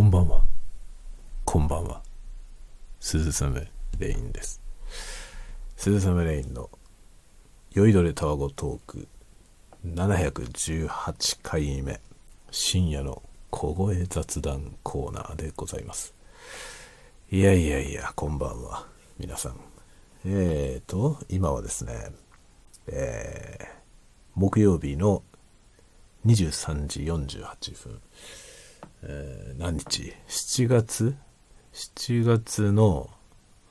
こんばんは。こんばんは。鈴雨レインです。鈴雨レインの酔いどれたわごトーク718回目、深夜の小声雑談コーナーでございます。いやいやいや、こんばんは、皆さん。今はですね、木曜日の23時48分。何日 ?7月の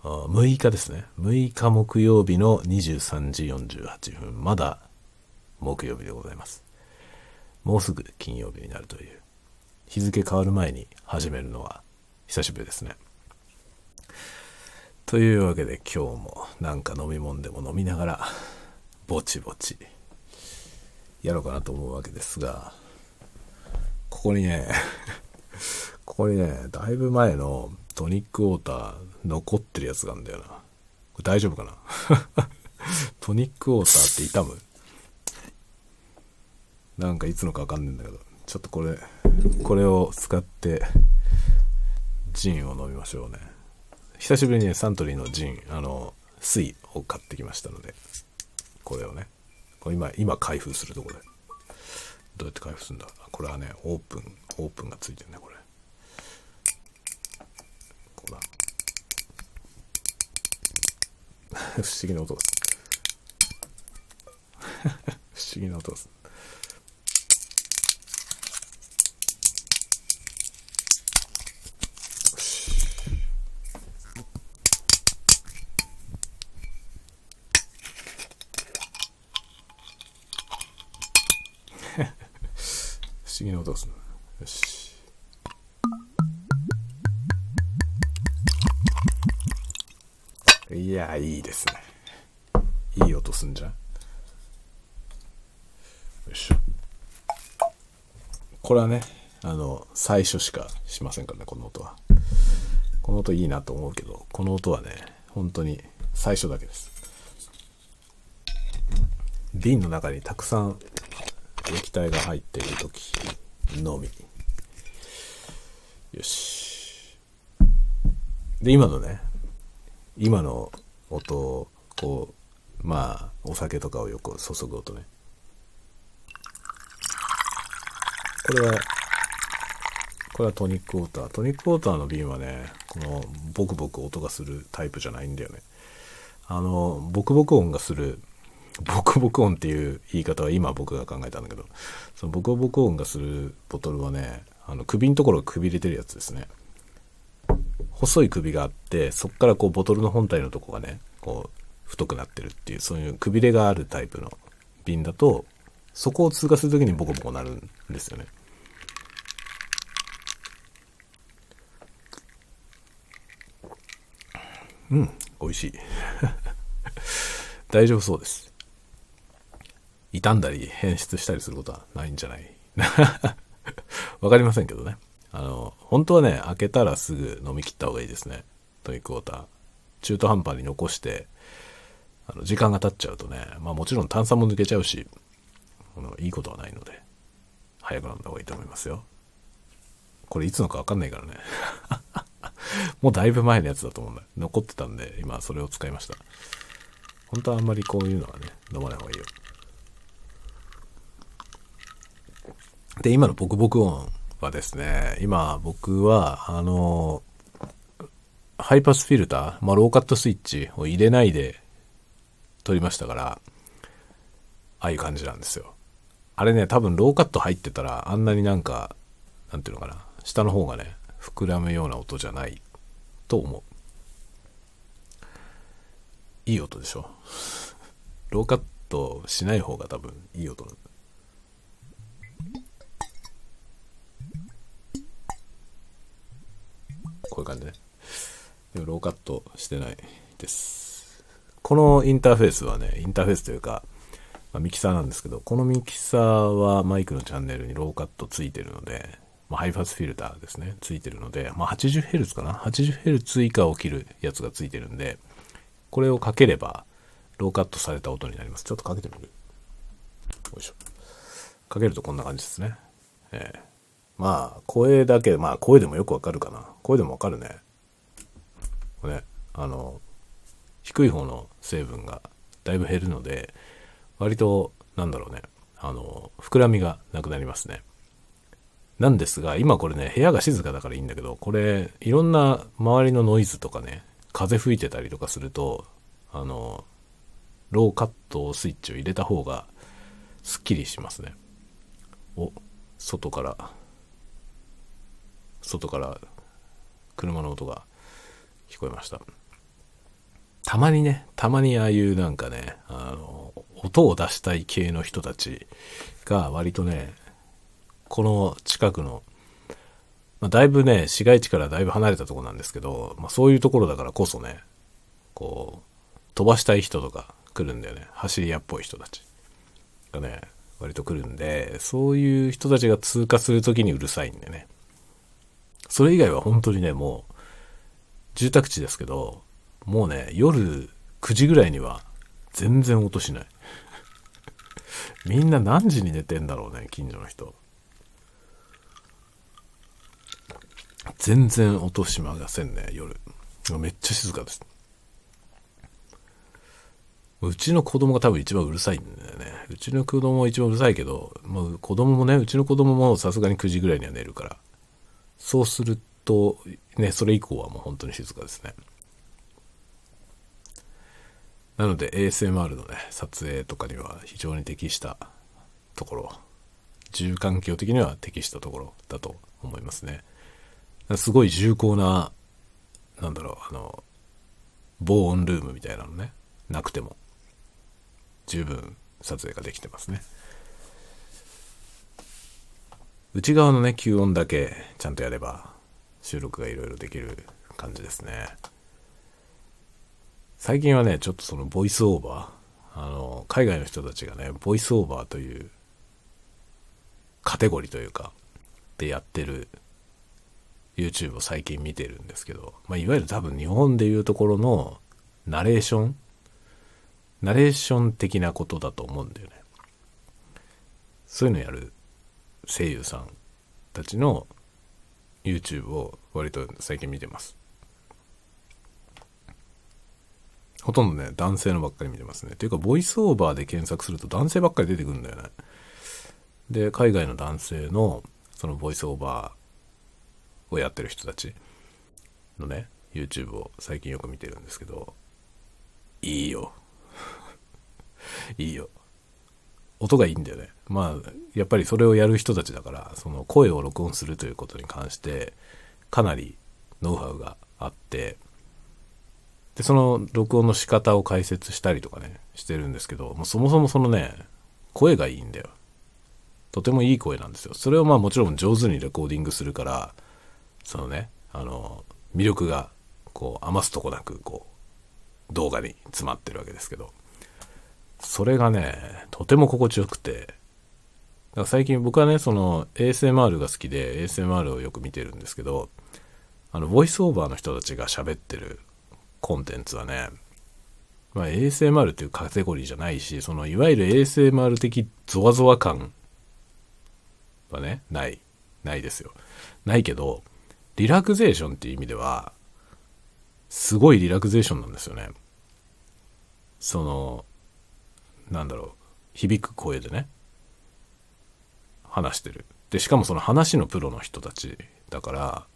6日ですね。6日木曜日の23時48分。まだ木曜日でございます。もうすぐ金曜日になるという。日付変わる前に始めるのは久しぶりですね。というわけで今日もなんか飲み物でも飲みながらぼちぼちやろうかなと思うわけですが、ここにね、だいぶ前のトニックウォーター残ってるやつがあるんだよな。これ大丈夫かなトニックウォーターって痛む？なんかいつのかわかんねえんだけど、ちょっとこれを使ってジンを飲みましょうね。久しぶりにサントリーのジン、水を買ってきましたので、これをね、これ今開封するところで。どうやって開封するんだ？これはね、オープンがついてるね、これ。こうだ。不思議な音がする。不思議な音がする。不思議な音がする。よし。いや、いいですね。いい音すんじゃん。よいしょ。これはね、最初しかしませんからね、この音は。この音いいなと思うけど、この音はね、本当に最初だけです。瓶の中にたくさん液体が入っているときのみ。よし。で、今の音を、こう、まあ、お酒とかをよく注ぐ音ね。これはトニックウォーター。トニックウォーターの瓶はね、この、ボクボク音がするタイプじゃないんだよね。ボクボク音がする、ボクボク音っていう言い方は今僕が考えたんだけど、そのボクボク音がするボトルはね、首のところがくびれてるやつですね。細い首があって、そっからこうボトルの本体のとこがね、こう太くなってるっていう、そういうくびれがあるタイプの瓶だと、そこを通過するときにボコボコなるんですよね。うん、美味しい。大丈夫そうです。傷んだり変質したりすることはないんじゃないわかりませんけどね。本当はね、開けたらすぐ飲み切った方がいいですね。トニックウォーター。中途半端に残して、時間が経っちゃうとね、まあもちろん炭酸も抜けちゃうし、いいことはないので、早く飲んだ方がいいと思いますよ。これいつのかわかんないからね。もうだいぶ前のやつだと思うんだ。残ってたんで、今それを使いました。本当はあんまりこういうのはね、飲まない方がいいよ。で、今のボクボク音はですね、今僕は、ハイパスフィルター、まあ、ローカットスイッチを入れないで撮りましたから、ああいう感じなんですよ。あれね、多分ローカット入ってたら、あんなになんか、なんていうのかな、下の方がね、膨らむような音じゃないと思う。いい音でしょ。ローカットしない方が多分いい音なんだ。こういう感じね。でもローカットしてないです。このインターフェースはね、インターフェースというか、まあ、ミキサーなんですけど、このミキサーはマイクのチャンネルにローカットついてるので、まあ、ハイパスフィルターですね、ついてるので、まあ、80Hz かな ?80Hz 以下を切るやつがついてるんで、これをかければ、ローカットされた音になります。ちょっとかけてみる。よいしょ。かけるとこんな感じですね。まあ、声だけ、まあ、声でもよくわかるかな。声でもわかるね。これ、低い方の成分がだいぶ減るので、割と、なんだろうね、膨らみがなくなりますね。なんですが、今これね、部屋が静かだからいいんだけど、これ、いろんな周りのノイズとかね、風吹いてたりとかすると、ローカットスイッチを入れた方が、すっきりしますね。お、外から車の音が聞こえました。たまにああいうなんかね、音を出したい系の人たちが割とね、この近くの、まあ、だいぶね、市街地からだいぶ離れたところなんですけど、まあ、そういうところだからこそね、こう、飛ばしたい人とか来るんだよね。走り屋っぽい人たちがね、割と来るんで、そういう人たちが通過するときにうるさいんでね。それ以外は本当にね、もう、住宅地ですけど、もうね、夜9時ぐらいには全然音しない。みんな何時に寝てんだろうね、近所の人。全然音しませんね、夜。めっちゃ静かです。うちの子供が多分一番うるさいんだよね。うちの子供は一番うるさいけど、まあ子供もね、うちの子供もさすがに9時ぐらいには寝るから。そうすると、ね、それ以降はもう本当に静かですね。なので ASMR のね、撮影とかには非常に適したところ、住環境的には適したところだと思いますね。すごい重厚な、なんだろう、防音ルームみたいなのね、なくても十分撮影ができてますね。内側のね、吸音だけちゃんとやれば収録がいろいろできる感じですね。最近はね、ちょっとそのボイスオーバー、海外の人たちがね、ボイスオーバーというカテゴリーというかでやってる YouTube を最近見てるんですけど、まあ、いわゆる多分日本でいうところのナレーション的なことだと思うんだよね。そういうのやる声優さんたちの YouTube を割と最近見てます。ほとんどね、男性のばっかり見てますね。というか、ボイスオーバーで検索すると男性ばっかり出てくるんだよね。で、海外の男性のそのボイスオーバーをやってる人たちのね、YouTube を最近よく見てるんですけど、いいよ。いいよ。音がいいんだよね。まあ、やっぱりそれをやる人たちだから、その声を録音するということに関して、かなりノウハウがあって、で、その録音の仕方を解説したりとかね、してるんですけど、もうそもそもそのね、声がいいんだよ。とてもいい声なんですよ。それをまあもちろん上手にレコーディングするから、そのね、魅力が、こう、余すとこなく、こう、動画に詰まってるわけですけど、それがね、とても心地よくて、だから最近僕はね、その ASMR が好きで ASMR をよく見てるんですけど、ボイスオーバーの人たちが喋ってるコンテンツはね、まあ ASMR っていうカテゴリーじゃないし、そのいわゆる ASMR 的ゾワゾワ感はね、ないですよ。ないけど、リラクゼーションっていう意味では、すごいリラクゼーションなんですよね。その、なんだろう、響く声でね、話してる。で、しかもその話のプロの人たちだから、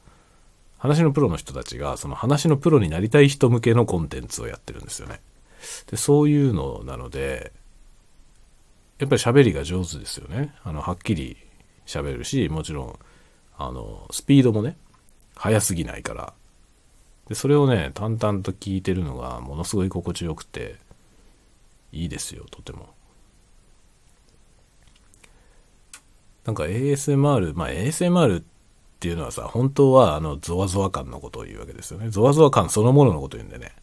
話のプロの人たちが、その話のプロになりたい人向けのコンテンツをやってるんですよね。で、そういうのなので、やっぱり喋りが上手ですよね。はっきり喋るし、もちろん、スピードもね、速すぎないから。で、それをね、淡々と聞いてるのが、ものすごい心地よくて、いいですよ、とても。なんか ASMR、まあ ASMR っていうのはさ、本当はゾワゾワ感のことを言うわけですよね。ゾワゾワ感そのもののことを言うんでね。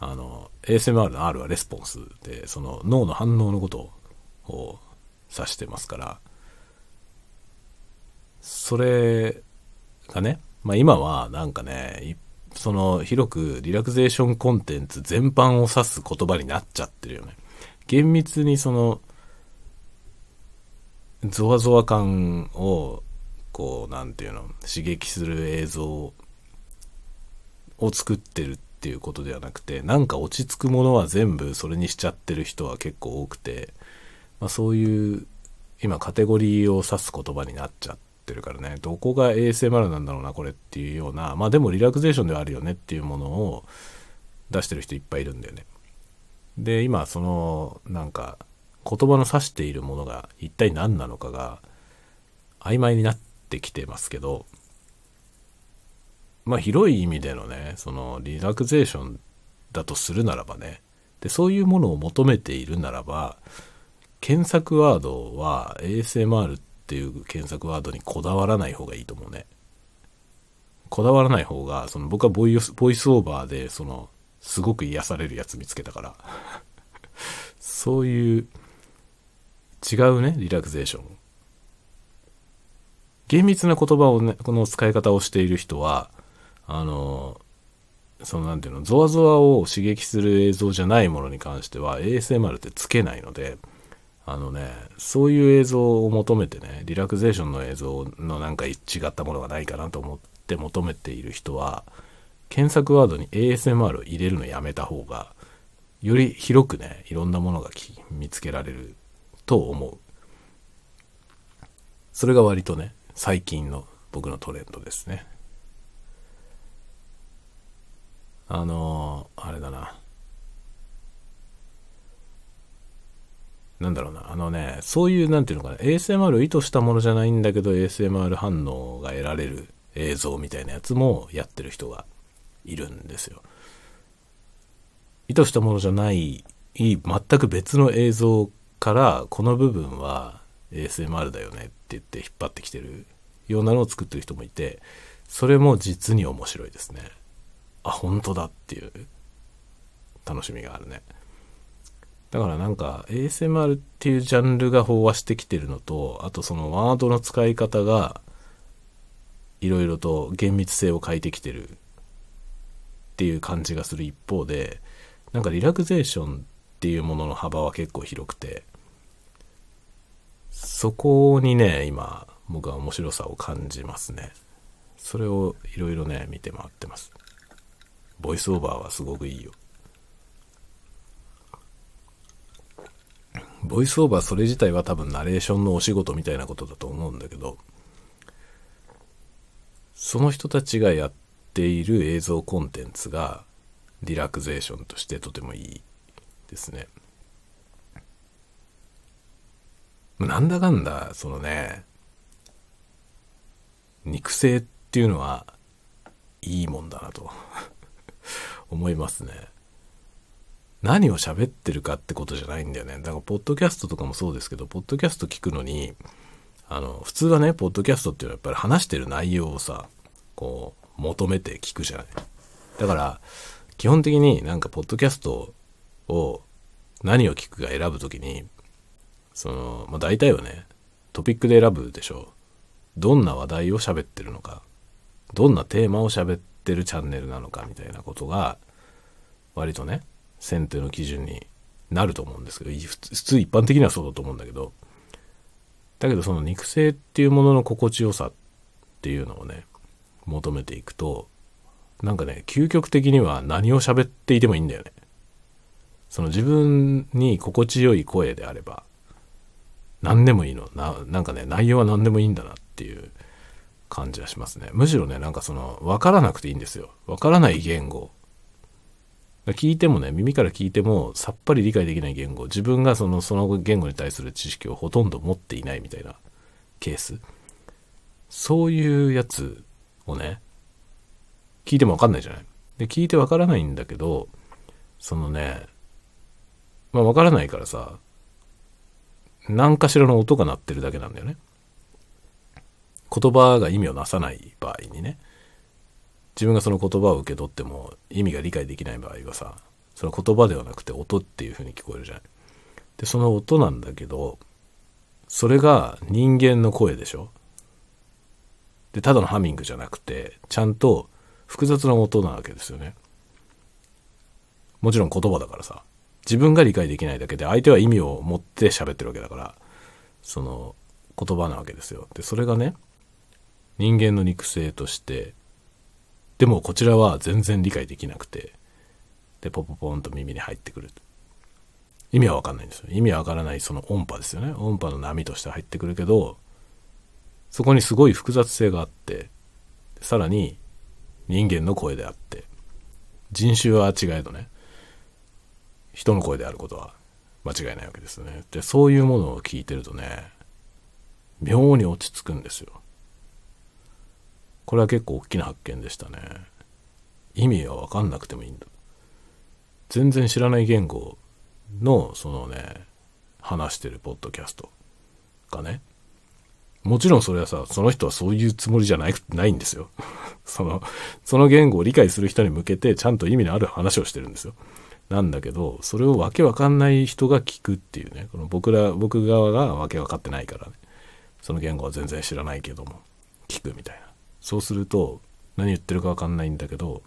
ASMR の R はレスポンスで、その脳の反応のことを指してますから、それがね、まあ今はなんかね、その広くリラクゼーションコンテンツ全般を指す言葉になっちゃってるよね。厳密にそのゾワゾワ感をこうなんていうの刺激する映像を作ってるっていうことではなくて、なんか落ち着くものは全部それにしちゃってる人は結構多くて、まあ、そういう今カテゴリーを指す言葉になっちゃってるからね、どこが ASMR なんだろうなこれっていうような、まあでもリラクゼーションではあるよねっていうものを出してる人いっぱいいるんだよね。で今そのなんか言葉の指しているものが一体何なのかが曖昧になってきてますけど、まあ広い意味でのね、そのリラクゼーションだとするならばね、でそういうものを求めているならば、検索ワードは ASMR っていう検索ワードにこだわらない方がいいと思うね。こだわらない方が、その僕はボイスオーバーでそのすごく癒されるやつ見つけたからそういう違うね、リラクゼーション。厳密な言葉をね、この使い方をしている人は、そのなんていうの、ゾワゾワを刺激する映像じゃないものに関しては ASMR ってつけないので、そういう映像を求めてね、リラクゼーションの映像のなんか違ったものがないかなと思って求めている人は、検索ワードに ASMR を入れるのやめた方が、より広くね、いろんなものが見つけられると思う。それが割とね、最近の僕のトレンドですね。あれだな。なんだろうな。そういう、なんていうのかな。ASMR を意図したものじゃないんだけど、ASMR 反応が得られる映像みたいなやつもやってる人がいるんですよ。意図したものじゃない、全く別の映像から、この部分は ASMR だよねって言って引っ張ってきてるようなのを作ってる人もいて、それも実に面白いですね。あ、本当だっていう楽しみがあるね。だからなんか ASMR っていうジャンルが飽和してきてるのと、あとそのワードの使い方がいろいろと厳密性を欠いてきてるっていう感じがする一方で、なんかリラクゼーションっていうものの幅は結構広くて、そこにね、今僕は面白さを感じますね。それをいろいろね、見て回ってます。ボイスオーバーはすごくいいよ。ボイスオーバーそれ自体は多分ナレーションのお仕事みたいなことだと思うんだけど、その人たちがやっている映像コンテンツがリラクゼーションとしてとてもいいですね。なんだかんだそのね、肉声っていうのはいいもんだなと思いますね。何を喋ってるかってことじゃないんだよね。だからポッドキャストとかもそうですけど、ポッドキャスト聞くのに、普通はね、ポッドキャストっていうのはやっぱり話してる内容をさ、こう求めて聞くじゃない。だから基本的になんかポッドキャストを何を聞くか選ぶときに、まあ大体はね、トピックで選ぶでしょ。どんな話題を喋ってるのか、どんなテーマを喋ってるチャンネルなのかみたいなことが割とね、選定の基準になると思うんですけど、普通一般的にはそうだと思うんだけど、だけどその肉声っていうものの心地よさっていうのをね、求めていくと、なんかね、究極的には何を喋っていてもいいんだよね。その自分に心地よい声であれば、何でもいいの。なんかね、内容は何でもいいんだなっていう感じはしますね。むしろね、なんかわからなくていいんですよ。わからない言語。聞いてもね、耳から聞いてもさっぱり理解できない言語、自分がその言語に対する知識をほとんど持っていないみたいなケース、そういうやつをね、聞いてもわかんないじゃない。で、聞いてわからないんだけど、わからないからさ、何かしらの音が鳴ってるだけなんだよね。言葉が意味をなさない場合にね、自分がその言葉を受け取っても意味が理解できない場合はさ、その言葉ではなくて音っていう風に聞こえるじゃない。で、その音なんだけど、それが人間の声でしょ。で、ただのハミングじゃなくて、ちゃんと複雑な音なわけですよね。もちろん言葉だからさ、自分が理解できないだけで、相手は意味を持って喋ってるわけだから、言葉なわけですよ。で、それがね、人間の肉声として、でもこちらは全然理解できなくて、で、ポポポンと耳に入ってくる。意味はわかんないんですよ。意味はわからないその音波ですよね。音波の波として入ってくるけど、そこにすごい複雑性があって、さらに人間の声であって、人種は違えどね、人の声であることは間違いないわけですよね。で、そういうものを聞いてるとね、妙に落ち着くんですよ。これは結構大きな発見でしたね。意味はわかんなくてもいいんだ。全然知らない言語のそのね、話してるポッドキャストがね、もちろんそれはさ、その人はそういうつもりじゃないんですよ。その言語を理解する人に向けてちゃんと意味のある話をしてるんですよ。なんだけど、それをわけわかんない人が聞くっていうね、この僕側がわけわかってないからね、その言語は全然知らないけども聞くみたいな。そうすると何言ってるかわかんないんだけど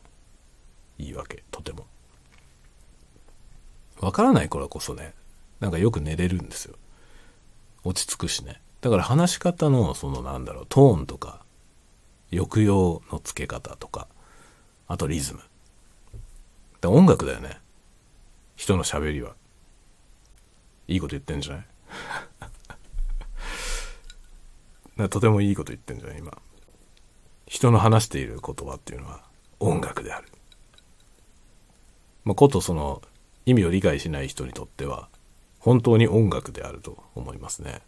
いいわけ。とてもわからない頃こそね、なんかよく寝れるんですよ。落ち着くしね。だから話し方のそのなんだろう、トーンとか抑揚のつけ方とか、あとリズム、だ音楽だよね。人の喋りはいいこと言ってんじゃないな、とてもいいこと言ってんじゃない今。人の話している言葉っていうのは音楽である。まあ、ことその意味を理解しない人にとっては本当に音楽であると思いますね。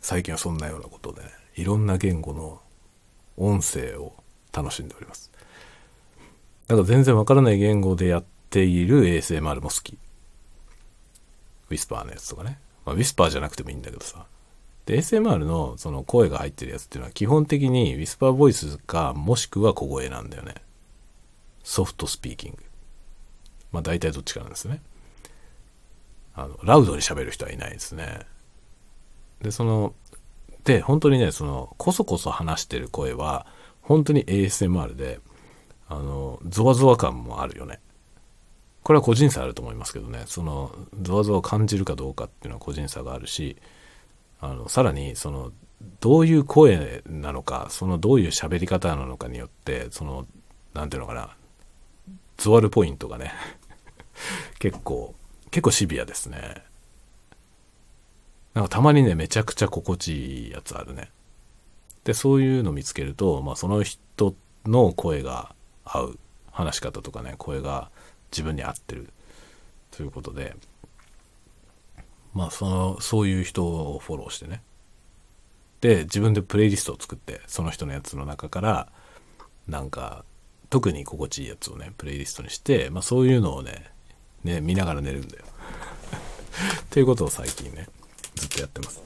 最近はそんなようなことで、ね、いろんな言語の音声を楽しんでおります。だから全然わからない言語でやっている ASMR も好き。ウィスパーのやつとかね。まあ、ウィスパーじゃなくてもいいんだけどさ。で、ASMR のその声が入ってるやつっていうのは基本的にウィスパーボイスか、もしくは小声なんだよね。ソフトスピーキング。まあ大体どっちかなんですね。ラウドに喋る人はいないですね。で、本当にね、こそこそ話してる声は、本当に ASMR で、ゾワゾワ感もあるよね。これは個人差あると思いますけどね、ゾワゾワを感じるかどうかっていうのは個人差があるし、さらに、どういう声なのか、どういう喋り方なのかによって、なんていうのかな、ゾワるポイントがね、結構シビアですね。なんかたまにね、めちゃくちゃ心地いいやつあるね。で、そういうの見つけると、まあその人の声が合う、話し方とかね、声が自分に合ってるということで、まあそういう人をフォローしてね。で、自分でプレイリストを作って、その人のやつの中から、なんか特に心地いいやつをね、プレイリストにして、まあそういうのをね見ながら寝るんだよ。っていうことを最近ね。ずっとやってます。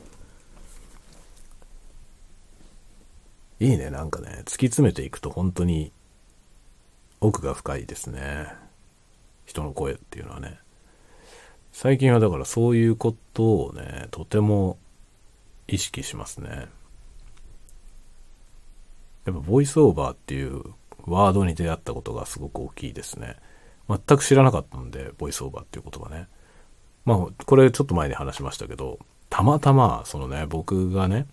いいね、なんかね、突き詰めていくと本当に奥が深いですね。人の声っていうのはね。最近はだからそういうことをね、とても意識しますね。やっぱボイスオーバーっていうワードに出会ったことがすごく大きいですね。全く知らなかったんで、ボイスオーバーっていう言葉ね。まあ、これちょっと前に話しましたけど、たまたま、僕がね、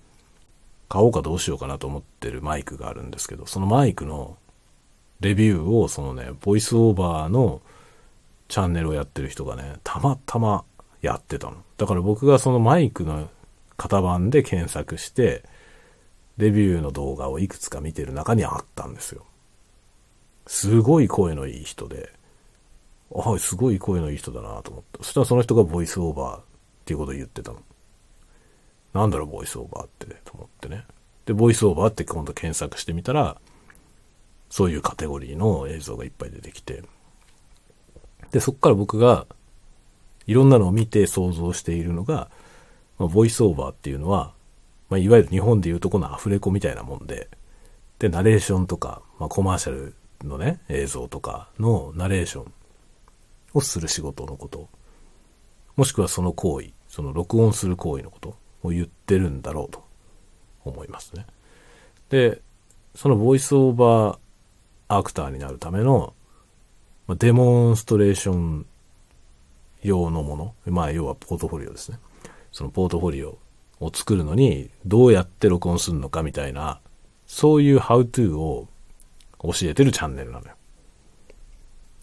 買おうかどうしようかなと思ってるマイクがあるんですけど、そのマイクのレビューを、ボイスオーバーのチャンネルをやってる人がね、たまたまやってたの。だから僕がそのマイクの型番で検索して、レビューの動画をいくつか見てる中にあったんですよ。すごい声のいい人で、すごい声のいい人だなと思った。そしたらその人がボイスオーバーっていうことを言ってたの。なんだろう、ボイスオーバーってね、と思ってね。で、ボイスオーバーって今度検索してみたら、そういうカテゴリーの映像がいっぱい出てきて。で、そっから僕が、いろんなのを見て想像しているのが、まあ、ボイスオーバーっていうのは、まあ、いわゆる日本でいうとこのアフレコみたいなもんで、で、ナレーションとか、まあ、コマーシャルのね、映像とかのナレーションをする仕事のこと。もしくはその行為、録音する行為のことを言ってるんだろうと思いますね。で、そのボイスオーバーアクターになるためのデモンストレーション用のもの、まあ要はポートフォリオですね。そのポートフォリオを作るのにどうやって録音するのかみたいな、そういうハウトゥーを教えてるチャンネルなのよ。だか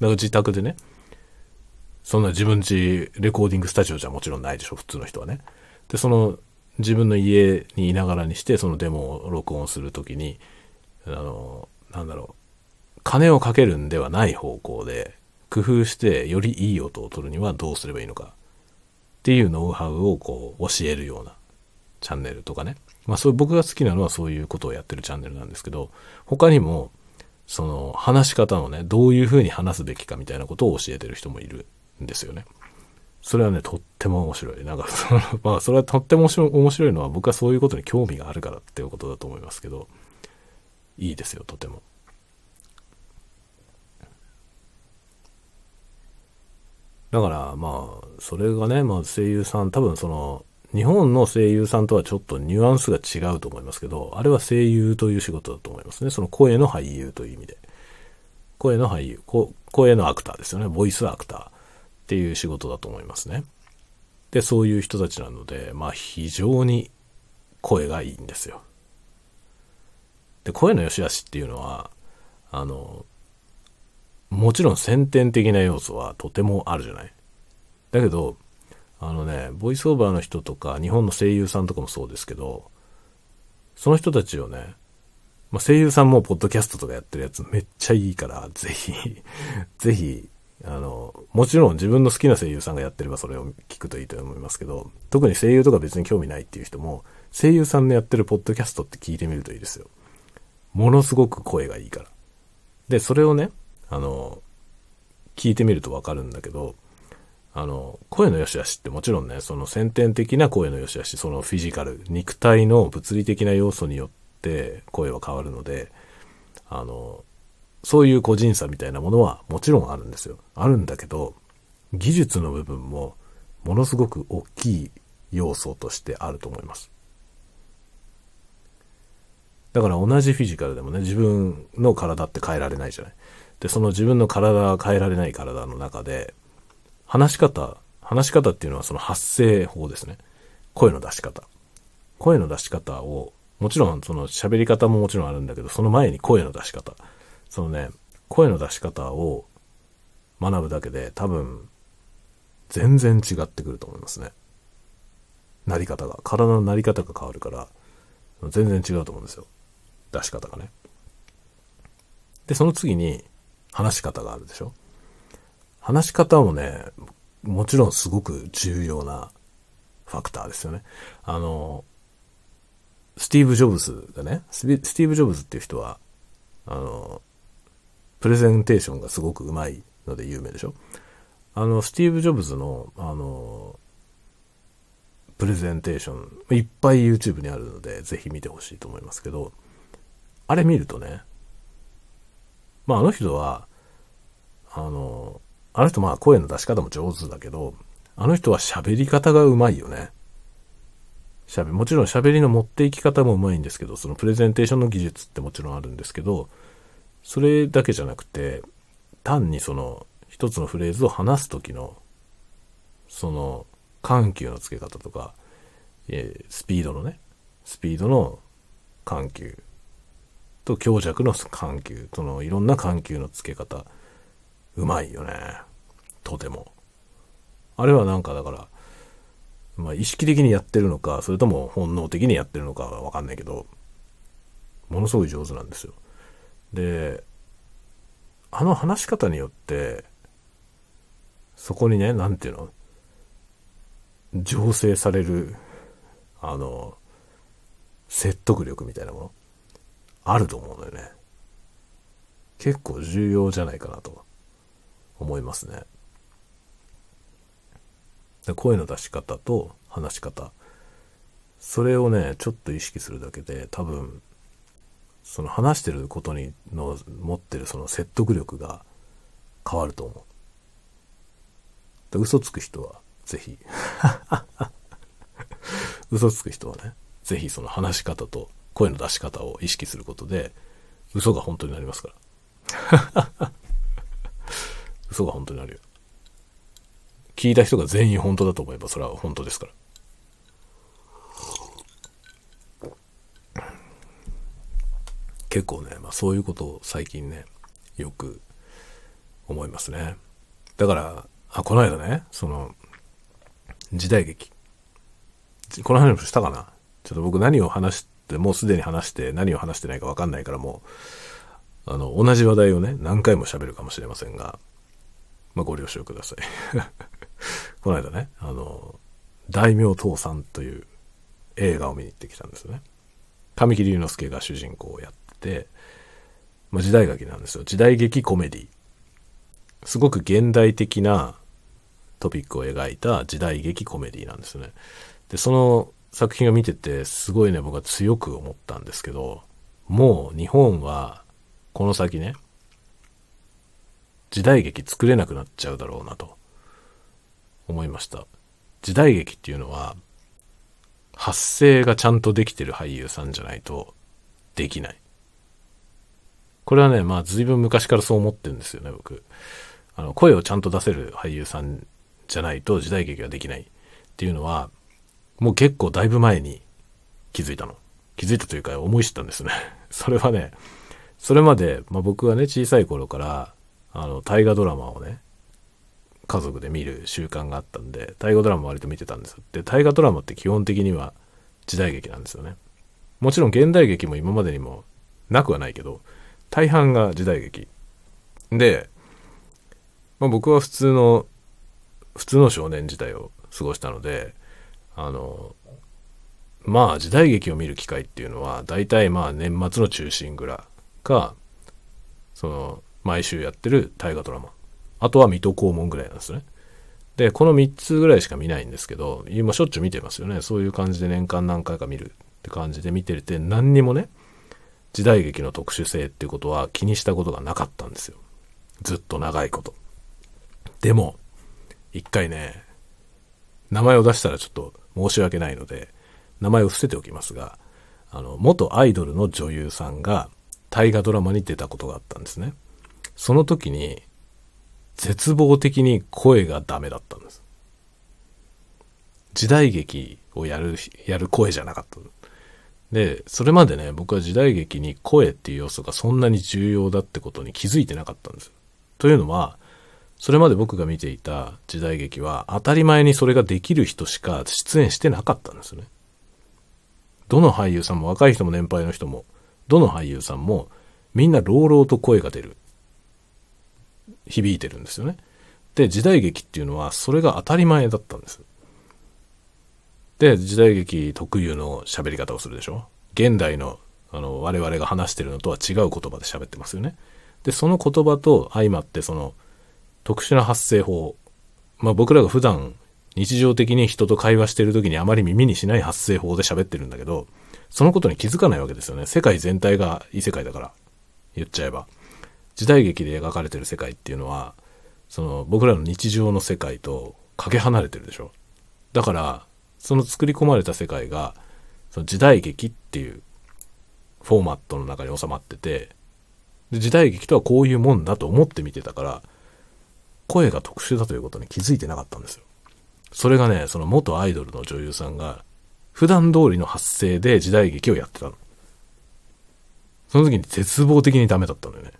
ら自宅でね、そんな自分家レコーディングスタジオじゃもちろんないでしょ、普通の人はね。で、その自分の家にいながらにしてそのデモを録音するときに、なんだろう、金をかけるんではない方向で工夫してよりいい音を取るにはどうすればいいのかっていうノウハウをこう教えるようなチャンネルとかね。まあそう、僕が好きなのはそういうことをやってるチャンネルなんですけど、他にもその話し方のね、どういう風に話すべきかみたいなことを教えてる人もいるんですよね。それはね、とっても面白い。なんかまあそれはとっても面白いのは、僕はそういうことに興味があるからっていうことだと思いますけど、いいですよ、とても。だからまあそれがね、まあ声優さん、多分その日本の声優さんとはちょっとニュアンスが違うと思いますけど、あれは声優という仕事だと思いますね。その声の俳優という意味で、声の俳優、声のアクターですよね。ボイスアクターっていう仕事だと思いますね。で、そういう人たちなので、まあ非常に声がいいんですよ。で、声の良し悪しっていうのは、もちろん先天的な要素はとてもあるじゃない。だけど、ボイスオーバーの人とか、日本の声優さんとかもそうですけど、その人たちをね、まあ、声優さんもポッドキャストとかやってるやつめっちゃいいから、ぜひ、ぜひ、もちろん自分の好きな声優さんがやってればそれを聞くといいと思いますけど、特に声優とか別に興味ないっていう人も、声優さんのやってるポッドキャストって聞いてみるといいですよ。ものすごく声がいいから。で、それをね、聞いてみるとわかるんだけど、声の良し悪しってもちろんね、その先天的な声の良し悪し、そのフィジカル、肉体の物理的な要素によって声は変わるので、そういう個人差みたいなものはもちろんあるんですよ。あるんだけど、技術の部分もものすごく大きい要素としてあると思います。だから同じフィジカルでもね、自分の体って変えられないじゃない。で、その自分の体が変えられない体の中で、話し方っていうのはその発声法ですね。声の出し方を、もちろんその喋り方ももちろんあるんだけど、その前に声の出し方。そのね、声の出し方を学ぶだけで多分、全然違ってくると思いますね。なり方が、体のなり方が変わるから、全然違うと思うんですよ。出し方がね。で、その次に話し方があるでしょ。話し方もね、もちろんすごく重要なファクターですよね。スティーブ・ジョブズがね、スティーブ・ジョブズっていう人は、プレゼンテーションがすごく上手いので有名でしょ。スティーブ・ジョブズの、プレゼンテーション、いっぱい YouTube にあるので、ぜひ見てほしいと思いますけど、あれ見るとね、まあ、あの人まあ声の出し方も上手だけど、あの人は喋り方がうまいよね。もちろん喋りの持っていき方もうまいんですけど、そのプレゼンテーションの技術ってもちろんあるんですけど、それだけじゃなくて、単にその一つのフレーズを話すときの、その緩急のつけ方とか、スピードの緩急。と強弱の緩急、そのいろんな緩急の付け方、うまいよね。とても。あれはなんかだから、まあ意識的にやってるのか、それとも本能的にやってるのかはわかんないけど、ものすごい上手なんですよ。で、あの話し方によって、そこにね、なんていうの、醸成される、説得力みたいなもの。あると思うんだよね。結構重要じゃないかなと思いますね。で、声の出し方と話し方、それをね、ちょっと意識するだけで、多分その話してることにの持ってるその説得力が変わると思う。で、嘘つく人はぜひ嘘つく人はね、ぜひその話し方と声の出し方を意識することで、嘘が本当になりますから。嘘が本当になるよ。聞いた人が全員本当だと思えばそれは本当ですから。結構ね、まあ、そういうことを最近ねよく思いますね。だからこの間ね、その時代劇、この話もしたかな。ちょっと僕何を話してもうすでに話して何を話してないか分かんないから、もう同じ話題をね何回も喋るかもしれませんが、まあ、ご了承くださいこの間ね、大名倒産という映画を見に行ってきたんですよね。神木隆之介が主人公をやって、まあ、時代劇なんですよ。時代劇コメディ、すごく現代的なトピックを描いた時代劇コメディなんですよね。で、その作品を見ててすごいね、僕は強く思ったんですけど、もう日本はこの先ね時代劇作れなくなっちゃうだろうなと思いました。時代劇っていうのは発声がちゃんとできてる俳優さんじゃないとできない。これはね、まあ随分昔からそう思ってるんですよね、僕。声をちゃんと出せる俳優さんじゃないと時代劇はできないっていうのは、もう結構だいぶ前に気づいたというか思い知ったんですね。それはね、それまで、まあ、僕はね小さい頃から大河ドラマをね家族で見る習慣があったんで、大河ドラマ割と見てたんです。で、大河ドラマって基本的には時代劇なんですよね。もちろん現代劇も今までにもなくはないけど、大半が時代劇で、まあ、僕は普通の少年時代を過ごしたので、まあ時代劇を見る機会っていうのは大体まあ年末の中心ぐらいか、その毎週やってる大河ドラマ、あとは水戸黄門ぐらいなんですね。で、この3つぐらいしか見ないんですけど、今しょっちゅう見てますよね。そういう感じで年間何回か見るって感じで見てて、何にもね時代劇の特殊性っていうことは気にしたことがなかったんですよ、ずっと長いこと。でも一回ね、名前を出したらちょっと申し訳ないので名前を伏せておきますが、元アイドルの女優さんが大河ドラマに出たことがあったんですね。その時に絶望的に声がダメだったんです。時代劇をやる声じゃなかった。で、それまでね僕は時代劇に声っていう要素がそんなに重要だってことに気づいてなかったんです。というのは、それまで僕が見ていた時代劇は当たり前にそれができる人しか出演してなかったんですよね。どの俳優さんも、若い人も年配の人も、どの俳優さんもみんな朗々と声が出る、響いてるんですよね。で、時代劇っていうのはそれが当たり前だったんです。で、時代劇特有の喋り方をするでしょ。現代の我々が話してるのとは違う言葉で喋ってますよね。で、その言葉と相まってその特殊な発声法、まあ僕らが普段日常的に人と会話してる時にあまり耳にしない発声法で喋ってるんだけど、そのことに気づかないわけですよね。世界全体が異世界だから、言っちゃえば時代劇で描かれてる世界っていうのはその僕らの日常の世界とかけ離れてるでしょ。だからその作り込まれた世界がその時代劇っていうフォーマットの中に収まってて、で時代劇とはこういうもんだと思って見てたから、声が特殊だということに気づいてなかったんですよ。それがね、その元アイドルの女優さんが普段通りの発声で時代劇をやってたの。その時に絶望的にダメだったのよね。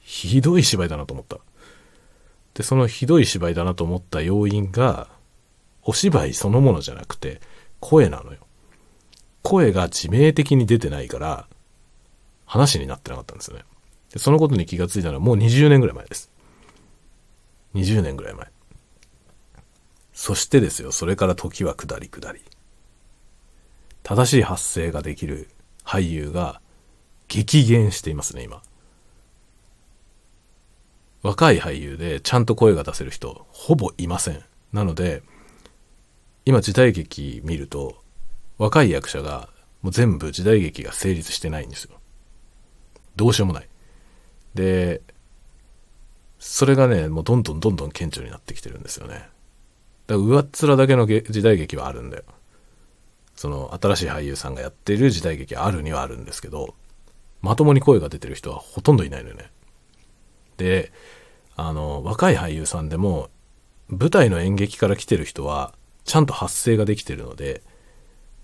ひどい芝居だなと思った。で、そのひどい芝居だなと思った要因が、お芝居そのものじゃなくて、声なのよ。声が致命的に出てないから、話になってなかったんですよね。で、そのことに気がついたのはもう20年ぐらい前です。20年ぐらい前。そしてですよ、それから時は下り下り。正しい発声ができる俳優が激減していますね、今。若い俳優でちゃんと声が出せる人ほぼいません。なので今時代劇見ると若い役者がもう全部時代劇が成立してないんですよ。どうしようもない。で、それがねもうどんどん顕著になってきてるんですよね。だから上っ面だけの時代劇はあるんだよ。その新しい俳優さんがやってる時代劇はあるにはあるんですけど、まともに声が出てる人はほとんどいないのよね。で、若い俳優さんでも舞台の演劇から来てる人はちゃんと発声ができてるので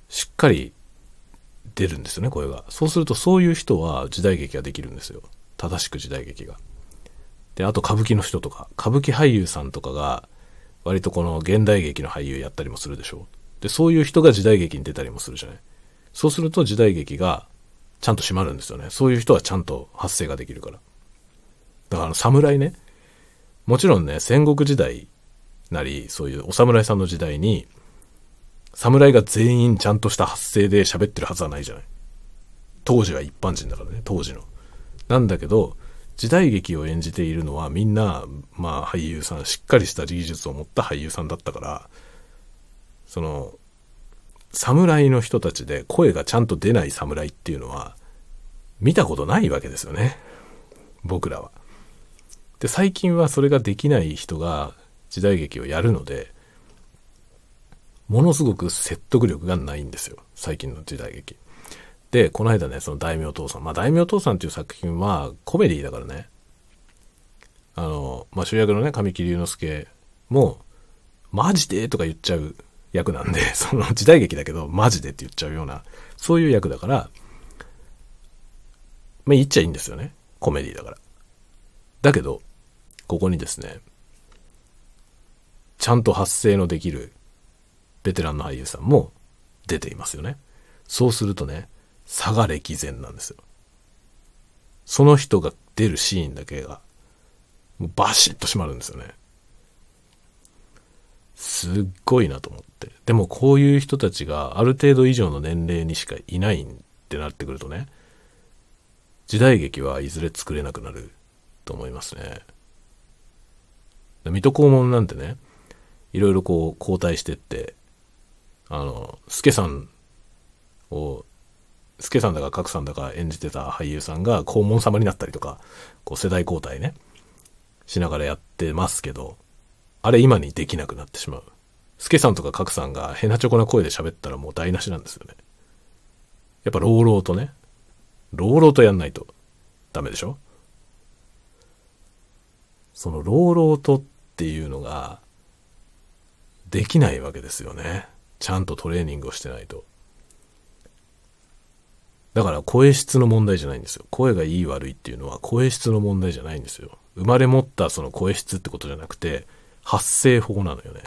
しっかり出るんですよね、声が。そうするとそういう人は時代劇ができるんですよ、正しく時代劇が。で、あと歌舞伎の人とか歌舞伎俳優さんとかが割とこの現代劇の俳優やったりもするでしょう。で、そういう人が時代劇に出たりもするじゃない。そうすると時代劇がちゃんと締まるんですよね。そういう人はちゃんと発声ができるから。だから侍ね、もちろんね、戦国時代なりそういうお侍さんの時代に侍が全員ちゃんとした発声で喋ってるはずはないじゃない。当時は一般人だからね、当時の。なんだけど時代劇を演じているのはみんな、まあ俳優さん、しっかりした技術を持った俳優さんだったから、その侍の人たちで声がちゃんと出ない侍っていうのは見たことないわけですよね、僕らは。で、最近はそれができない人が時代劇をやるので、ものすごく説得力がないんですよ、最近の時代劇。で、この間ね、その大名倒産、大名倒産っていう作品はコメディだからね、主役のね、神木隆之介もマジでとか言っちゃう役なんで、その時代劇だけどマジでって言っちゃうような、そういう役だから、言っちゃいいんですよね、コメディだから。だけど、ここにですね、ちゃんと発声のできるベテランの俳優さんも出ていますよね。そうするとね、差が歴然なんですよ。その人が出るシーンだけがもうバシッと締まるんですよね。すっごいなと思って。でもこういう人たちがある程度以上の年齢にしかいないってなってくるとね、時代劇はいずれ作れなくなると思いますね。水戸黄門なんてね、いろいろこう交代してって、助さんだか格さんだか演じてた俳優さんが黄門様になったりとか、こう世代交代ねしながらやってますけど、あれ今にできなくなってしまう。助さんとか格さんがヘナチョコな声で喋ったらもう台無しなんですよね。やっぱ朗々とやんないとダメでしょ。その朗々とっていうのができないわけですよね、ちゃんとトレーニングをしてないと。だから声質の問題じゃないんですよ。声がいい悪いっていうのは声質の問題じゃないんですよ。生まれ持ったその声質ってことじゃなくて、発声法なのよね。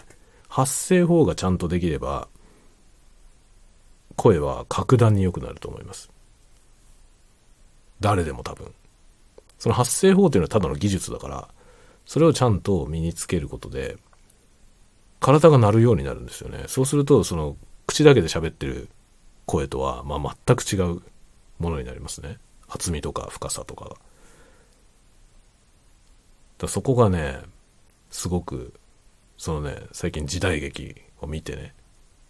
発声法がちゃんとできれば、声は格段に良くなると思います。誰でも多分。その発声法というのはただの技術だから、それをちゃんと身につけることで、体が鳴るようになるんですよね。そうすると、その口だけで喋ってる声とは、全く違うものになりますね。厚みとか深さとかが。だからそこがね、すごく最近時代劇を見てね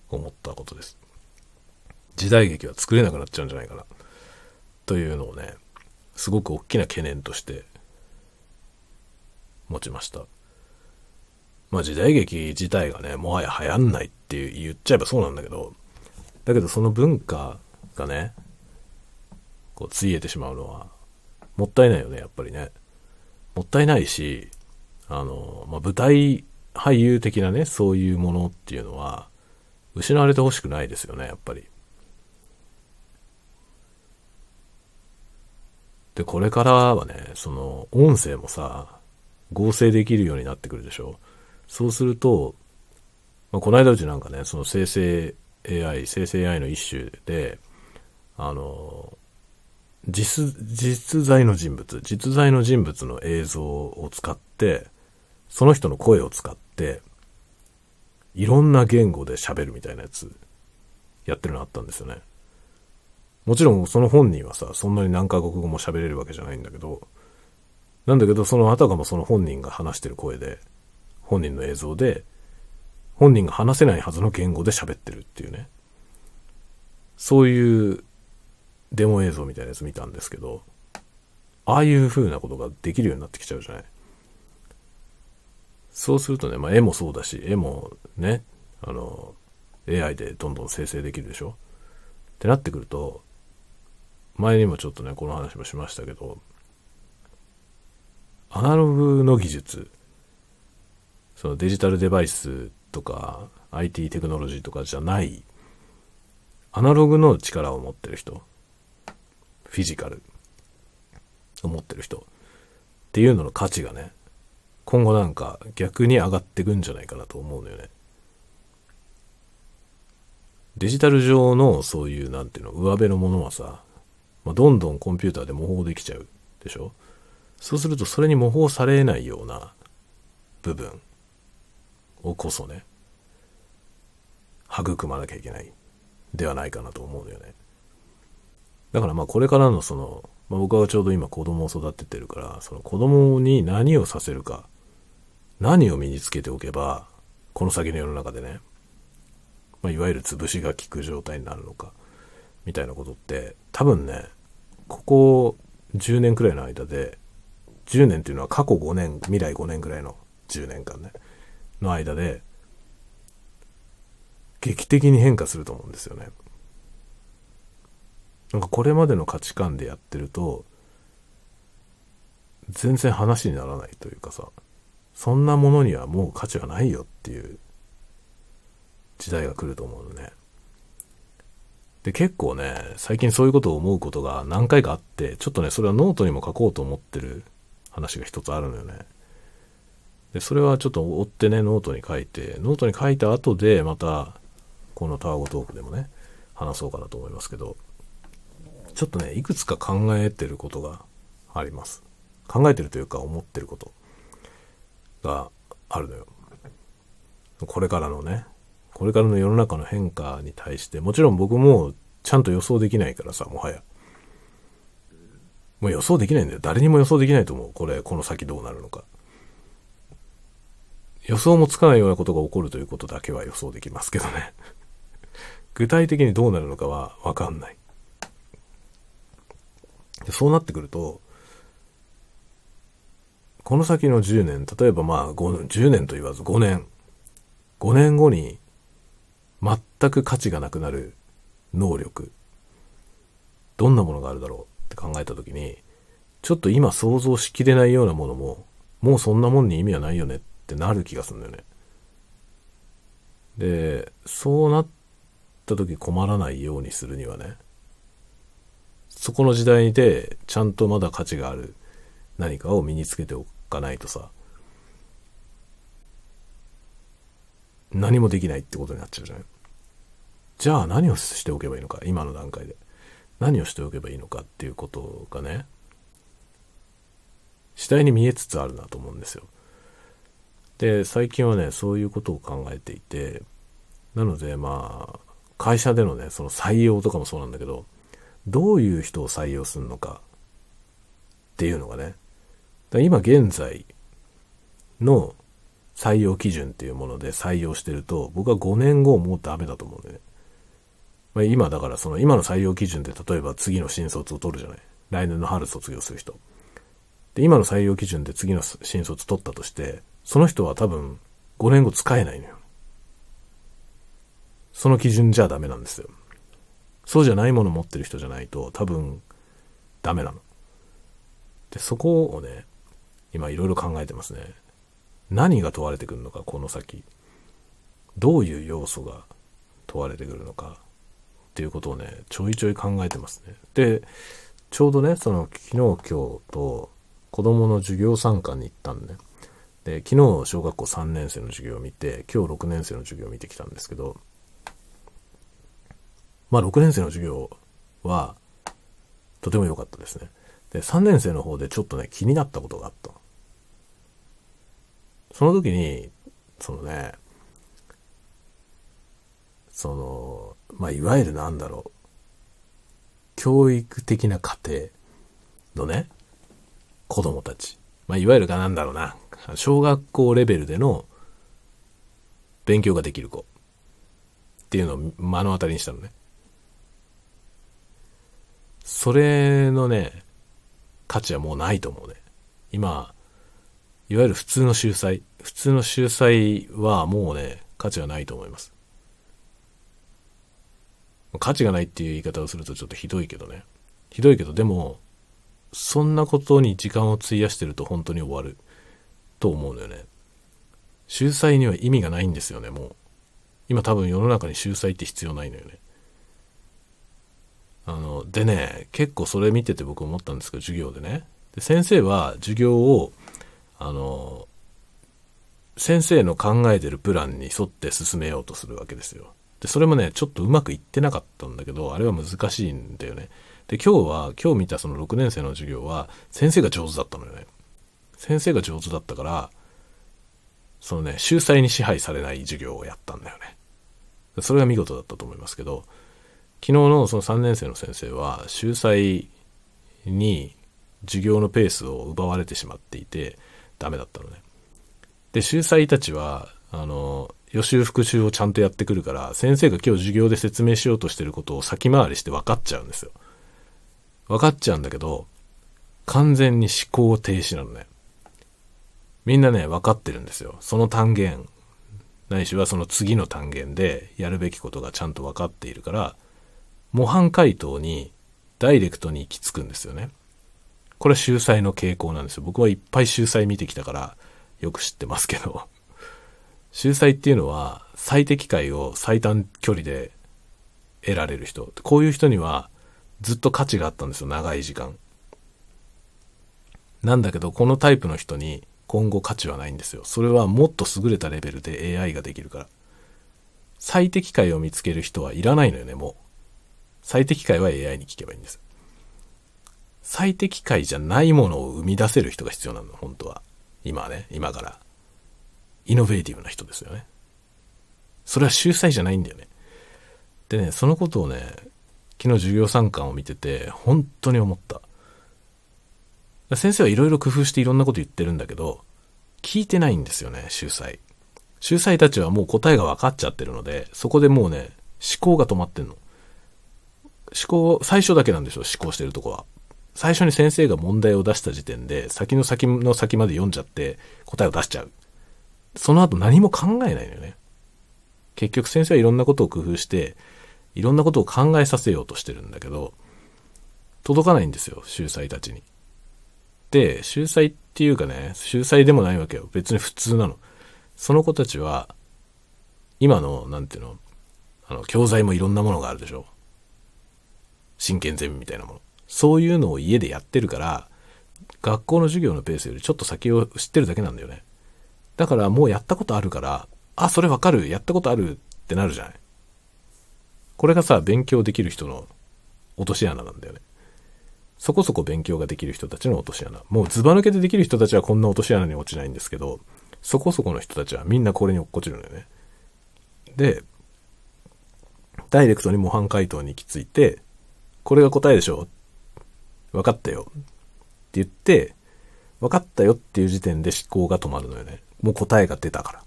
思ったことです。時代劇は作れなくなっちゃうんじゃないかなというのをね、すごく大きな懸念として持ちました。時代劇自体がね、もはや流行んないっていう言っちゃえばそうなんだけど、その文化がね、こうついえてしまうのはもったいないよね、やっぱりね。もったいないし、舞台俳優的なね、そういうものっていうのは失われてほしくないですよね、やっぱり。で、これからはね、その音声もさ、合成できるようになってくるでしょ。そうすると、この間うちなんかね、その生成AI の一種で、実在の人物の映像を使って、その人の声を使って、いろんな言語で喋るみたいなやつ、やってるのあったんですよね。もちろんその本人はさ、そんなに何カ国語も喋れるわけじゃないんだけど、そのあたかもその本人が話してる声で、本人の映像で、本人が話せないはずの言語で喋ってるっていうね。そういうデモ映像みたいなやつ見たんですけど、ああいう風なことができるようになってきちゃうじゃない。そうするとね、絵もそうだし、絵もね、AI でどんどん生成できるでしょ。ってなってくると、前にもちょっとね、この話もしましたけど、アナログの技術、そのデジタルデバイスとか IT テクノロジーとかじゃないアナログの力を持ってる人、フィジカルを持ってる人っていうのの価値がね、今後なんか逆に上がってくんじゃないかなと思うのよね。デジタル上のそういうなんていうの上辺のものはさ、どんどんコンピューターで模倣できちゃうでしょ。そうするとそれに模倣されないような部分をこそね育まなきゃいけないではないかなと思うのよね。だからこれからのその、僕はちょうど今子供を育ててるから、その子供に何をさせるか、何を身につけておけばこの先の世の中でね、いわゆる潰しが効く状態になるのかみたいなことって多分ね、ここ10年くらいの間で、10年っていうのは過去5年未来5年くらいの10年間ねの間で劇的に変化すると思うんですよね。これまでの価値観でやってると全然話にならないというかさ、そんなものにはもう価値はないよっていう時代が来ると思うのね。で結構ね、最近そういうことを思うことが何回かあって、ちょっとねそれはノートにも書こうと思ってる話が一つあるのよね。でそれはちょっと追ってね、ノートに書いた後でまたこのタワゴトークでもね話そうかなと思いますけど、ちょっとねいくつか考えてることがあります。考えてるというか思ってることがあるのよ。これからの世の中の変化に対して、もちろん僕もちゃんと予想できないからさ、もう予想できないんだよ。誰にも予想できないと思う。この先どうなるのか予想もつかないようなことが起こるということだけは予想できますけどね具体的にどうなるのかは分かんない。でそうなってくると、この先の10年、例えば10年と言わず5年後に全く価値がなくなる能力、どんなものがあるだろうって考えたときに、ちょっと今想像しきれないようなものも、もうそんなもんに意味はないよねってなる気がするんだよね。で、そうなったとき困らないようにするにはね、そこの時代でちゃんとまだ価値がある何かを身につけておかないとさ、何もできないってことになっちゃうじゃない。じゃあ何をしておけばいいのか、今の段階で何をしておけばいいのかっていうことがね、次第に見えつつあるなと思うんですよ。で最近はねそういうことを考えていて、なので会社でのねその採用とかもそうなんだけど、どういう人を採用するのかっていうのがね、今現在の採用基準っていうもので採用してると、僕は5年後もうダメだと思うんでね。今だからその今の採用基準で、例えば次の新卒を取るじゃない。来年の春卒業する人。で、今の採用基準で次の新卒取ったとして、その人は多分5年後使えないのよ。その基準じゃダメなんですよ。そうじゃないもの持ってる人じゃないと多分ダメなの。で、そこをね、今いろいろ考えてますね。何が問われてくるのか、この先どういう要素が問われてくるのかっていうことをねちょいちょい考えてますね。でちょうどねその昨日今日と子供の授業参観に行ったんね。で昨日小学校3年生の授業を見て、今日6年生の授業を見てきたんですけど、6年生の授業はとても良かったですね。で3年生の方でちょっとね気になったことがあった。その時に、いわゆる教育的な過程のね、子供たち。いわゆる小学校レベルでの勉強ができる子っていうのを目の当たりにしたのね。それのね、価値はもうないと思うね。今、いわゆる普通の秀才はもうね価値はないと思います。価値がないっていう言い方をするとちょっとひどいけどでもそんなことに時間を費やしてると本当に終わると思うのよね。秀才には意味がないんですよね。もう今多分世の中に秀才って必要ないのよね。でね、結構それ見てて僕思ったんですけど、授業でね、で先生は授業を先生の考えてるプランに沿って進めようとするわけですよ。でそれもねちょっとうまくいってなかったんだけど、あれは難しいんだよね。で今日見たその6年生の授業は先生が上手だったのよね。先生が上手だったから、そのね秀才に支配されない授業をやったんだよね。それは見事だったと思いますけど、昨日のその3年生の先生は秀才に授業のペースを奪われてしまっていてダメだったのね。で秀才たちは予習復習をちゃんとやってくるから、先生が今日授業で説明しようとしてることを先回りして分かっちゃうんですよ。分かっちゃうんだけど完全に思考停止なのね。みんなね分かってるんですよ。その単元ないしはその次の単元でやるべきことがちゃんと分かっているから、模範解答にダイレクトに行き着くんですよね。これは秀才の傾向なんですよ。僕はいっぱい秀才見てきたからよく知ってますけど、秀才っていうのは最適解を最短距離で得られる人、こういう人にはずっと価値があったんですよ、長い時間。なんだけどこのタイプの人に今後価値はないんですよ。それはもっと優れたレベルで AI ができるから。最適解を見つける人はいらないのよね、もう。最適解は AI に聞けばいいんです。最適解じゃないものを生み出せる人が必要なの、本当は。今はね、今からイノベーティブな人ですよね。それは秀才じゃないんだよね。でね、そのことをね昨日授業参観を見てて本当に思った。先生はいろいろ工夫していろんなこと言ってるんだけど、聞いてないんですよね、秀才たちは。もう答えが分かっちゃってるので、そこでもうね思考が止まってんの。思考、最初だけなんでしょ、思考してるとこは。最初に先生が問題を出した時点で先の先まで読んじゃって答えを出しちゃう。その後何も考えないのよね。結局先生はいろんなことを工夫していろんなことを考えさせようとしてるんだけど届かないんですよ、秀才たちに。で秀才っていうかね、秀才でもないわけよ、別に普通なの。その子たちは今のなんていうの、教材もいろんなものがあるでしょ、真剣ゼミみたいなもの。そういうのを家でやってるから学校の授業のペースよりちょっと先を知ってるだけなんだよね。だからもうやったことあるから、あ、それわかる、やったことあるってなるじゃない。これがさ、勉強できる人の落とし穴なんだよね。そこそこ勉強ができる人たちの落とし穴。もうずば抜けてできる人たちはこんな落とし穴に落ちないんですけど、そこそこの人たちはみんなこれに落っこちるのよね。でダイレクトに模範解答に行き着いて、これが答えでしょ、分かったよって言って、分かったよっていう時点で思考が止まるのよね。もう答えが出たから。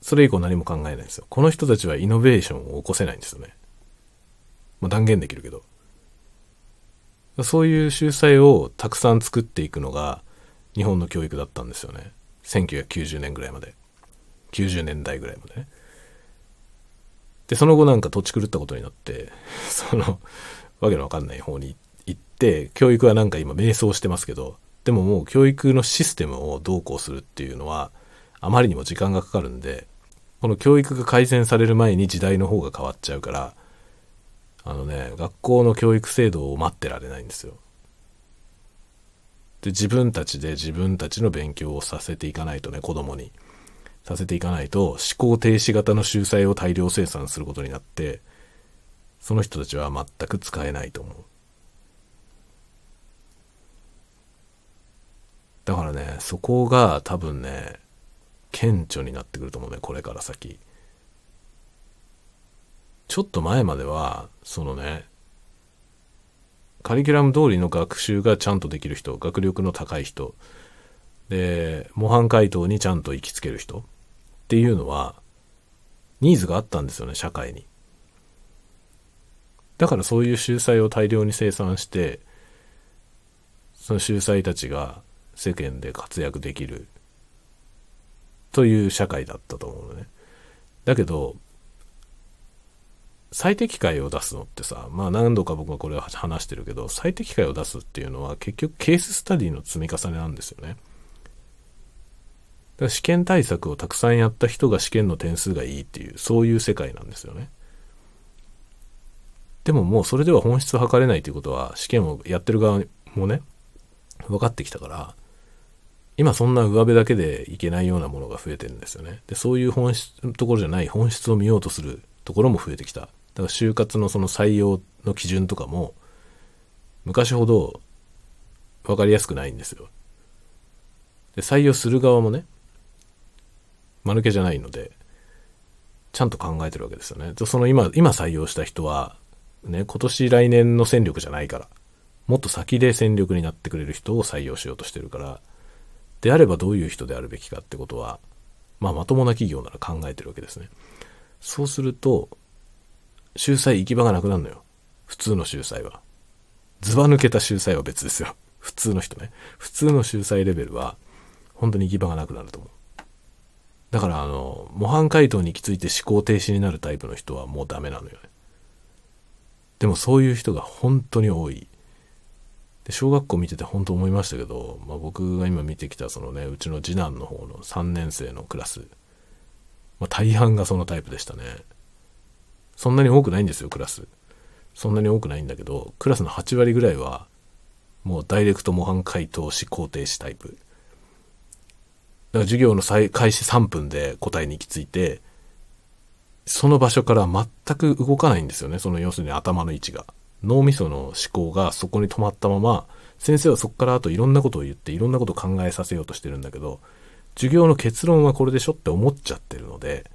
それ以降何も考えないんですよ。この人たちはイノベーションを起こせないんですよね。まあ、断言できるけど。そういう秀才をたくさん作っていくのが日本の教育だったんですよね。1990年ぐらいまで。90年代ぐらいまでね。でその後なんか土地狂ったことになって、そのわけのわかんない方に行って、教育はなんか今迷走してますけど、でももう教育のシステムをどうこうするっていうのはあまりにも時間がかかるんで、この教育が改善される前に時代の方が変わっちゃうから、学校の教育制度を待ってられないんですよ。で自分たちで自分たちの勉強をさせていかないとね、子供にさせていかないと、思考停止型の秀才を大量生産することになって、その人たちは全く使えないと思う。だからね、そこが多分ね顕著になってくると思うね、これから先。ちょっと前まではそのねカリキュラム通りの学習がちゃんとできる人、学力の高い人で模範解答にちゃんと行きつける人っていうのはニーズがあったんですよね、社会に。だからそういう秀才を大量に生産して、その秀才たちが世間で活躍できるという社会だったと思うのね。だけど最適解を出すのってさ、まあ何度か僕はこれは話してるけど、最適解を出すっていうのは結局ケーススタディの積み重ねなんですよね。から試験対策をたくさんやった人が試験の点数がいいっていう、そういう世界なんですよね。でももうそれでは本質を測れないということは、試験をやってる側もね、分かってきたから、今そんな上辺だけでいけないようなものが増えてるんですよね。で、そういう本質のところじゃない本質を見ようとするところも増えてきた。だから就活のその採用の基準とかも、昔ほど分かりやすくないんですよ。で、採用する側もね、間抜けじゃないので、ちゃんと考えてるわけですよね。その今採用した人は、ね、今年来年の戦力じゃないから、もっと先で戦力になってくれる人を採用しようとしてるから、であればどういう人であるべきかってことは、まあまともな企業なら考えてるわけですね。そうすると、秀才行き場がなくなるのよ。普通の秀才は。ずば抜けた秀才は別ですよ。普通の人ね。普通の秀才レベルは、本当に行き場がなくなると思う。だから模範解答に行き着いて思考停止になるタイプの人はもうダメなのよね。でもそういう人が本当に多い。で、小学校見てて本当思いましたけど、まあ、僕が今見てきたそのね、うちの次男の方の3年生のクラス、まあ、大半がそのタイプでしたね。そんなに多くないんですよ、クラス。そんなに多くないんだけど、クラスの8割ぐらいは、もうダイレクト模範解答思考停止タイプ。だから授業の開始3分で答えに行き着いて、その場所から全く動かないんですよね、その要するに頭の位置が。脳みその思考がそこに止まったまま、先生はそこからあといろんなことを言っていろんなことを考えさせようとしてるんだけど、授業の結論はこれでしょって思っちゃってるので、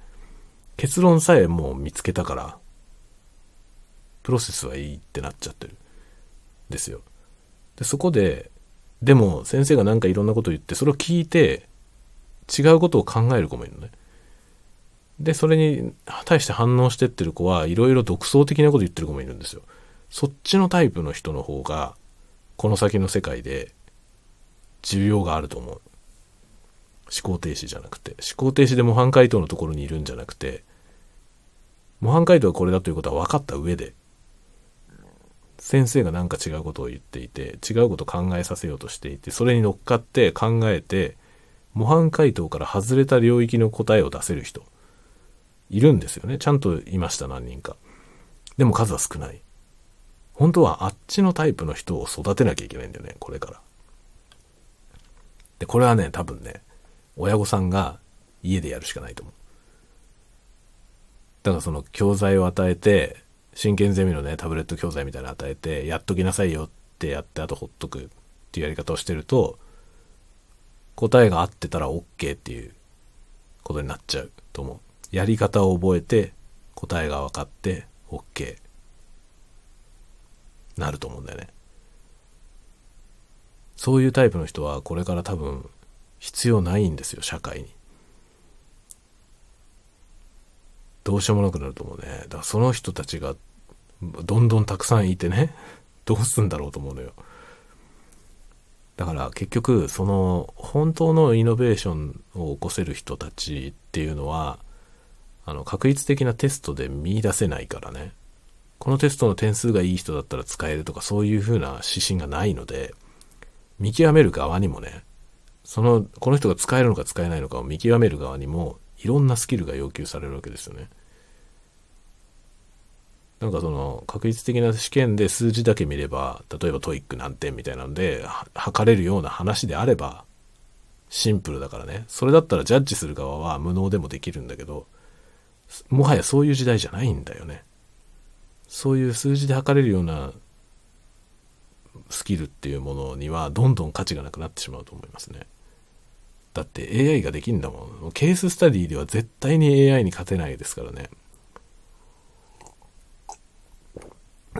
結論さえもう見つけたからプロセスはいいってなっちゃってるんですよ。で、そこででも先生がなんかいろんなことを言って、それを聞いて違うことを考える子もいるのね。で、それに対して反応してってる子はいろいろ独創的なこと言ってる子もいるんですよ。そっちのタイプの人の方が、この先の世界で、需要があると思う。思考停止じゃなくて。思考停止で模範解答のところにいるんじゃなくて、模範解答はこれだということは分かった上で、先生がなんか違うことを言っていて、違うことを考えさせようとしていて、それに乗っかって考えて、模範解答から外れた領域の答えを出せる人、いるんですよね。ちゃんといました、何人か。でも数は少ない。本当はあっちのタイプの人を育てなきゃいけないんだよね、これから。で、これはね、多分ね、親御さんが家でやるしかないと思う。だからその教材を与えて、真剣ゼミのね、タブレット教材みたいなの与えて、やっときなさいよってやって、あとほっとくっていうやり方をしてると、答えが合ってたら OK っていうことになっちゃうと思う。やり方を覚えて、答えが分かって OK。なると思うんだよね。そういうタイプの人はこれから多分必要ないんですよ、社会に。どうしようもなくなると思うね。だからその人たちがどんどんたくさんいてね、どうすんだろうと思うのよ。だから結局その本当のイノベーションを起こせる人たちっていうのは確率的なテストで見出せないからね。このテストの点数がいい人だったら使えるとか、そういう風な指針がないので、見極める側にもね、この人が使えるのか使えないのかを見極める側にも、いろんなスキルが要求されるわけですよね。なんか確率的な試験で数字だけ見れば、例えばトイック何点みたいなので、測れるような話であれば、シンプルだからね。それだったらジャッジする側は無能でもできるんだけど、もはやそういう時代じゃないんだよね。そういう数字で測れるようなスキルっていうものにはどんどん価値がなくなってしまうと思いますね。だって AI ができるんだもん。ケーススタディでは絶対に AI に勝てないですからね。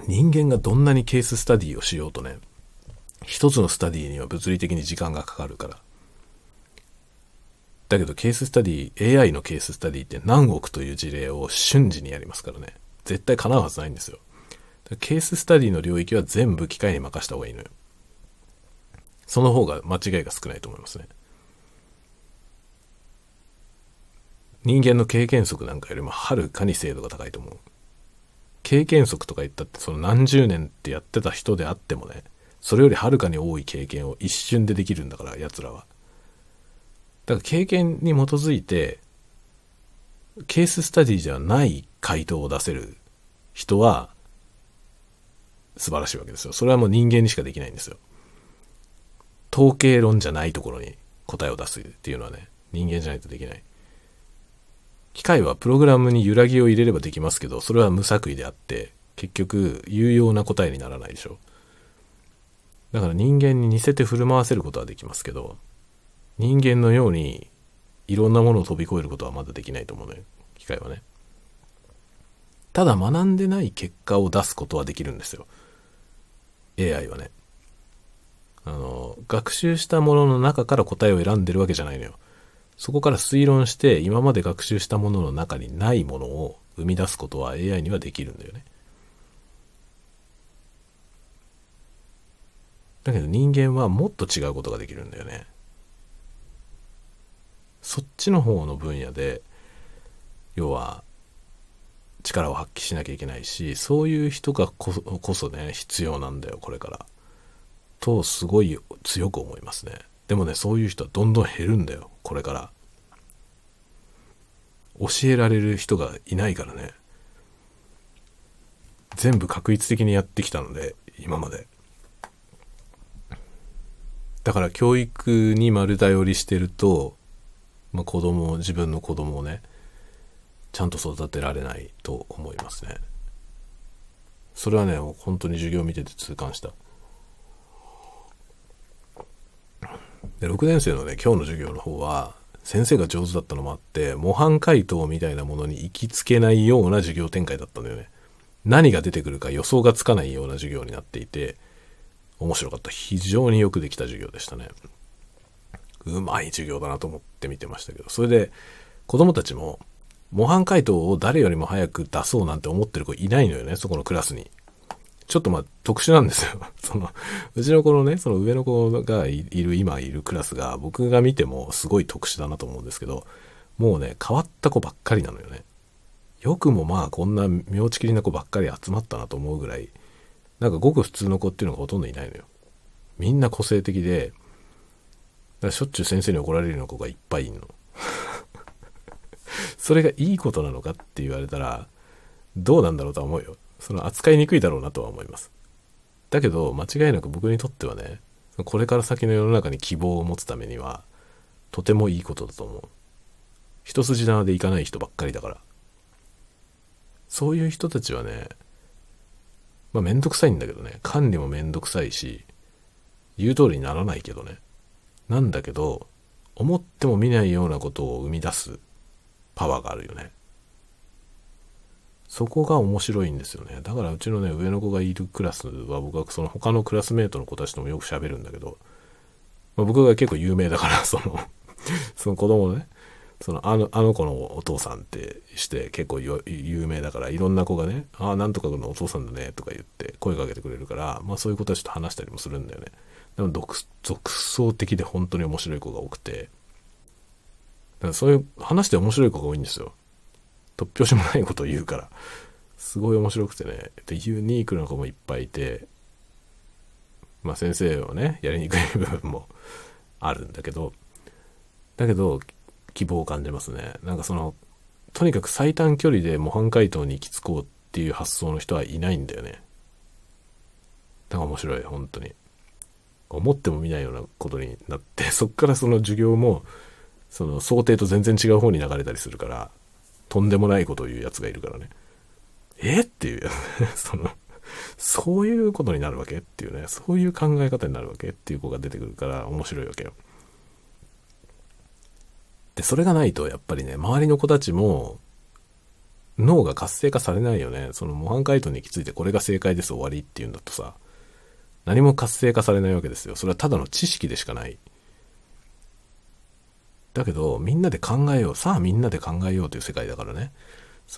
人間がどんなにケーススタディをしようとね、一つのスタディには物理的に時間がかかるから。だけどケーススタディ、AI のケーススタディって何億という事例を瞬時にやりますからね。絶対叶うはずないんですよ。ケーススタディの領域は全部機械に任した方がいいのよ。その方が間違いが少ないと思いますね。人間の経験則なんかよりもはるかに精度が高いと思う。経験則とか言ったってその何十年ってやってた人であってもね、それよりはるかに多い経験を一瞬でできるんだから、奴らは。だから経験に基づいてケーススタディじゃない回答を出せる人は素晴らしいわけですよ。それはもう人間にしかできないんですよ。統計論じゃないところに答えを出すっていうのはね、人間じゃないとできない。機械はプログラムに揺らぎを入れればできますけど、それは無作為であって結局有用な答えにならないでしょ。だから人間に似せて振る舞わせることはできますけど、人間のようにいろんなものを飛び越えることはまだできないと思うのよ、機械はね。ただ学んでない結果を出すことはできるんですよ、AI はね。学習したものの中から答えを選んでるわけじゃないのよ。そこから推論して今まで学習したものの中にないものを生み出すことは AI にはできるんだよね。だけど人間はもっと違うことができるんだよね。そっちの方の分野で要は力を発揮しなきゃいけないし、そういう人がこそね必要なんだよ、これからとすごい強く思いますね。でもね、そういう人はどんどん減るんだよ、これから。教えられる人がいないからね。全部確率的にやってきたので今まで。だから教育に丸頼りしてると、自分の子供をねちゃんと育てられないと思いますね。それはね本当に授業を見てて痛感した。で6年生のね今日の授業の方は先生が上手だったのもあって、模範解答みたいなものに行きつけないような授業展開だったんだよね。何が出てくるか予想がつかないような授業になっていて面白かった。非常によくできた授業でしたね。うまい授業だなと思って見てましたけど、それで子供たちも模範解答を誰よりも早く出そうなんて思ってる子いないのよね、そこのクラスに。ちょっと特殊なんですよ。うちの子のね、その上の子が今いるクラスが僕が見てもすごい特殊だなと思うんですけど、もうね、変わった子ばっかりなのよね。よくもこんな妙ちきりな子ばっかり集まったなと思うぐらい、なんかごく普通の子っていうのがほとんどいないのよ。みんな個性的で、しょっちゅう先生に怒られるような子がいっぱいいるの。それがいいことなのかって言われたら、どうなんだろうとは思うよ。その扱いにくいだろうなとは思います。だけど間違いなく僕にとってはね、これから先の世の中に希望を持つためにはとてもいいことだと思う。一筋縄でいかない人ばっかりだから。そういう人たちはね、めんどくさいんだけどね、管理もめんどくさいし、言う通りにならないけどね。なんだけど思っても見ないようなことを生み出すパワーがあるよね。そこが面白いんですよね。だからうちのね、上の子がいるクラスは僕はその他のクラスメートの子たちともよく喋るんだけど、僕が結構有名だから、その子供のね、あの子のお父さんってして結構有名だから、いろんな子がね、ああなんとかのお父さんだねとか言って声かけてくれるから、そういう子たちと話したりもするんだよね。でも独創的で本当に面白い子が多くて、だからそういう話で面白い子が多いんですよ。突拍子もないことを言うからすごい面白くてね、ユニークな子もいっぱいいて、先生をねやりにくい部分もあるんだけど、希望を感じますね。とにかく最短距離で模範解答に行き着こうっていう発想の人はいないんだよね。だから面白い、本当に思っても見ないようなことになって、そっからその授業も想定と全然違う方に流れたりするから、とんでもないことを言うやつがいるからね。っていうやつ、そういうことになるわけっていうね、そういう考え方になるわけっていう子が出てくるから面白いわけよ。で、それがないとやっぱりね、周りの子たちも脳が活性化されないよね。模範解答に行き着いてこれが正解です終わりっていうんだとさ、何も活性化されないわけですよ。それはただの知識でしかない。だけどみんなで考えよう、さあみんなで考えようという世界だからね。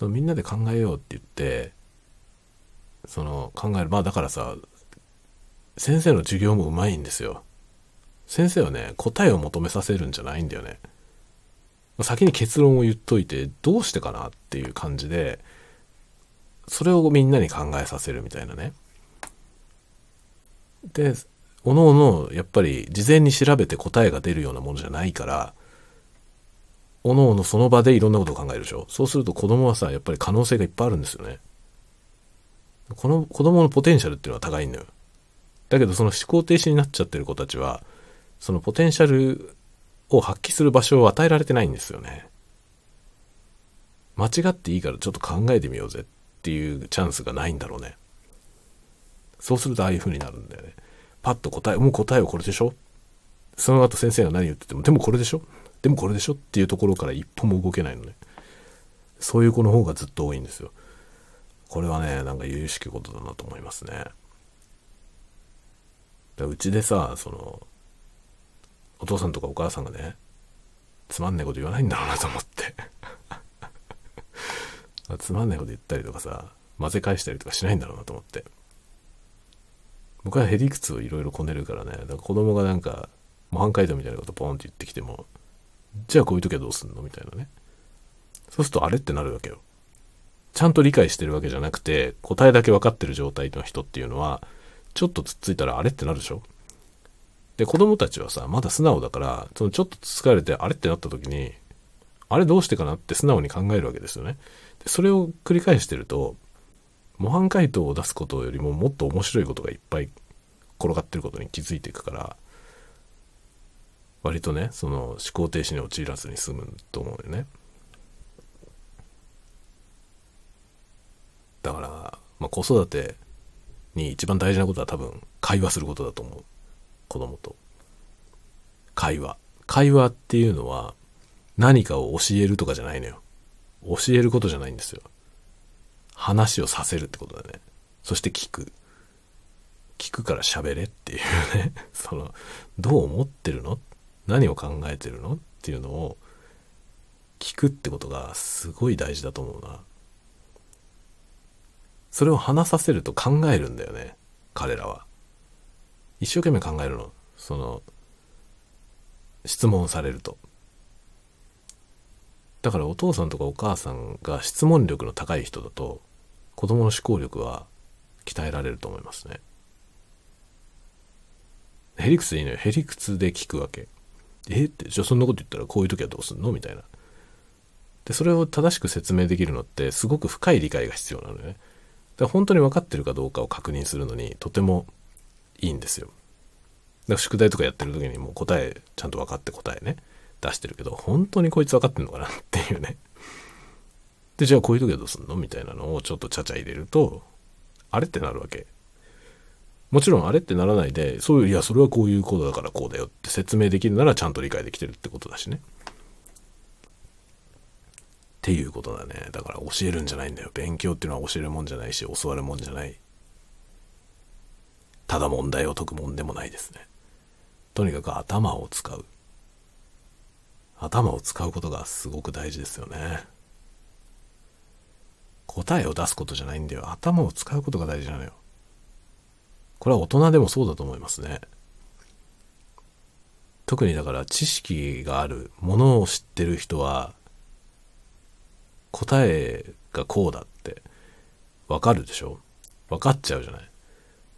みんなで考えようって言って考える。だからさ、先生の授業もうまいんですよ。先生はね、答えを求めさせるんじゃないんだよね。先に結論を言っといてどうしてかなっていう感じで、それをみんなに考えさせるみたいなね。で、おのおのやっぱり事前に調べて答えが出るようなものじゃないから、おのおのその場でいろんなことを考えるでしょ。そうすると子供はさ、やっぱり可能性がいっぱいあるんですよね。この子供のポテンシャルっていうのは高いんだよ。だけどその思考停止になっちゃってる子たちは、そのポテンシャルを発揮する場所を与えられてないんですよね。間違っていいからちょっと考えてみようぜっていうチャンスがないんだろうね。そうするとああいう風になるんだよね。パッと答え、もう答えはこれでしょ、その後先生が何言っててもでもこれでしょ、でもこれでしょっていうところから一歩も動けないのね。そういう子の方がずっと多いんですよ。これはね、なんか由々しきことだなと思いますね。うちでさ、そのお父さんとかお母さんがね、つまんないこと言わないんだろうなと思ってつまんないこと言ったりとかさ、混ぜ返したりとかしないんだろうなと思って。僕はへりくつをいろいろこねるからね。だから子供がなんか模範解答みたいなことポンって言ってきても、じゃあこういう時はどうすんのみたいなね。そうするとあれってなるわけよ。ちゃんと理解してるわけじゃなくて、答えだけ分かってる状態の人っていうのは、ちょっとつっついたらあれってなるでしょ。で、子供たちはさ、まだ素直だから、そのちょっとつつかれてあれってなった時に、あれどうしてかなって素直に考えるわけですよね。で、それを繰り返してると、模範解答を出すことよりももっと面白いことがいっぱい転がってることに気づいていくから、割とね、その思考停止に陥らずに済むと思うよね。だから、子育てに一番大事なことは多分会話することだと思う。子供と会話っていうのは何かを教えるとかじゃないのよ。教えることじゃないんですよ。話をさせるってことだね。そして聞くから喋れっていうねそのどう思ってるの、何を考えてるのっていうのを聞くってことがすごい大事だと思うな。それを話させると考えるんだよね、彼らは。一生懸命考えるの。その質問されると。だからお父さんとかお母さんが質問力の高い人だと、子供の思考力は鍛えられると思いますね。へりくつでいいのよ。へりくつで聞くわけ。って、じゃあそんなこと言ったらこういう時はどうすんのみたいな。で、それを正しく説明できるのってすごく深い理解が必要なのよね。だから本当に分かってるかどうかを確認するのにとてもいいんですよ。だから宿題とかやってる時にもう答えちゃんと分かって答えね出してるけど、本当にこいつ分かってんのかなっていうね。で、じゃあこういう時はどうすんのみたいなのをちょっとちゃちゃ入れると、あれってなるわけ。もちろんあれってならないで、そういう、いやそれはこういうことだからこうだよって説明できるならちゃんと理解できてるってことだしね。っていうことだね。だから教えるんじゃないんだよ。勉強っていうのは教えるもんじゃないし、教わるもんじゃない。ただ問題を解くもんでもないですね。とにかく頭を使う。頭を使うことがすごく大事ですよね。答えを出すことじゃないんだよ。頭を使うことが大事なのよ。これは大人でもそうだと思いますね。特にだから知識があるものを知ってる人は、答えがこうだって分かるでしょ。分かっちゃうじゃない。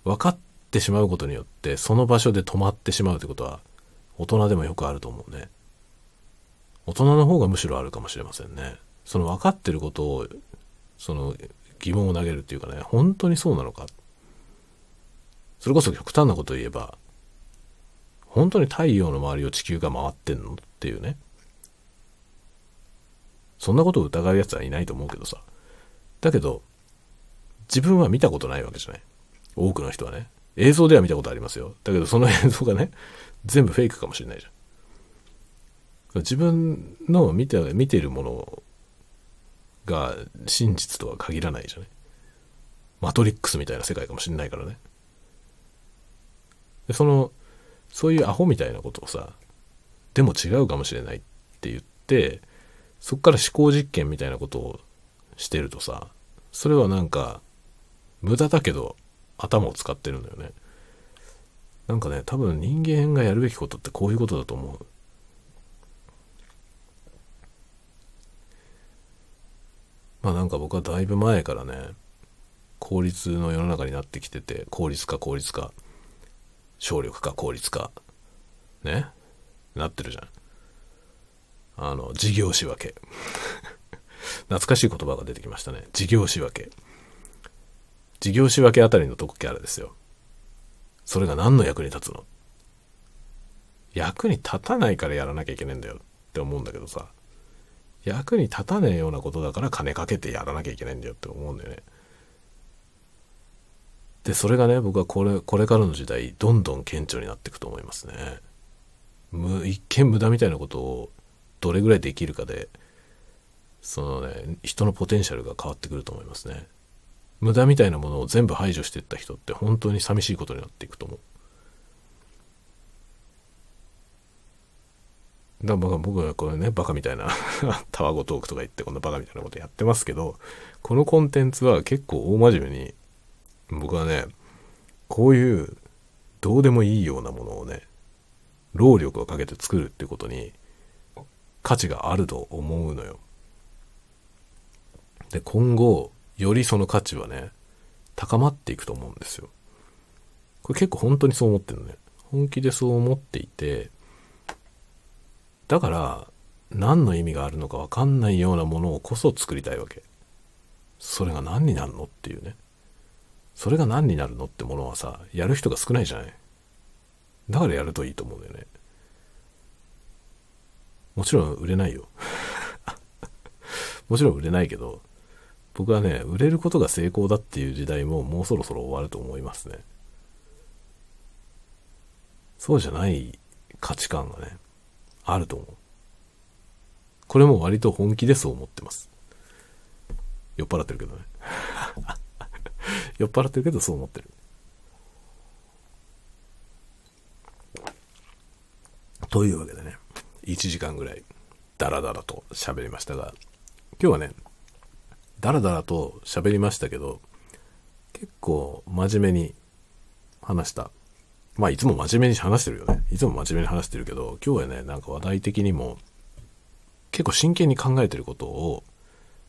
分かってしまうことによってその場所で止まってしまうってことは大人でもよくあると思うね。大人の方がむしろあるかもしれませんね。その分かってることを、その疑問を投げるっていうかね、本当にそうなのか。それこそ極端なことを言えば、本当に太陽の周りを地球が回ってんのっていうね。そんなことを疑うやつはいないと思うけどさ。だけど、自分は見たことないわけじゃない。多くの人はね。映像では見たことありますよ。だけどその映像がね、全部フェイクかもしれないじゃん。自分の見ているものが真実とは限らないじゃない。マトリックスみたいな世界かもしれないからね。で、そういうアホみたいなことをさ、でも違うかもしれないって言って、そっから思考実験みたいなことをしてるとさ、それはなんか、無駄だけど頭を使ってるんだよね。なんかね、多分人間がやるべきことってこういうことだと思う。なんか僕はだいぶ前からね、効率の世の中になってきてて、効率化、省力化、効率化、ね、なってるじゃん。事業仕分け懐かしい言葉が出てきましたね。事業仕分けあたりの特キャラですよ。それが何の役に立つの？役に立たないからやらなきゃいけないんだよって思うんだけどさ、役に立たねえようなことだから金かけてやらなきゃいけないんだよって思うんだよね。で、それがね、僕はこれからの時代、どんどん顕著になっていくと思いますね。一見無駄みたいなことをどれぐらいできるかで、そのね、人のポテンシャルが変わってくると思いますね。無駄みたいなものを全部排除していった人って本当に寂しいことになっていくと思う。だから僕はこれね、バカみたいなタワゴトークとか言ってこんなバカみたいなことやってますけど、このコンテンツは結構大真面目に、僕はね、こういうどうでもいいようなものをね、労力をかけて作るっていうことに価値があると思うのよ。で、今後よりその価値はね、高まっていくと思うんですよ。これ結構本当にそう思ってるのね。本気でそう思っていて、だから何の意味があるのか分かんないようなものをこそ作りたいわけ。それが何になるのっていうね。それが何になるのってものはさ、やる人が少ないじゃない。だからやるといいと思うんだよね。もちろん売れないよもちろん売れないけど、僕はね、売れることが成功だっていう時代ももうそろそろ終わると思いますね。そうじゃない価値観がね、あると思う。これも割と本気でそう思ってます。酔っ払ってるけどね酔っ払ってるけどそう思ってる。というわけでね、1時間ぐらいダラダラと喋りましたが、今日はね、ダラダラと喋りましたけど、結構真面目に話した。まあいつも真面目に話してるよね。いつも真面目に話してるけど、今日はね、なんか話題的にも結構真剣に考えてることを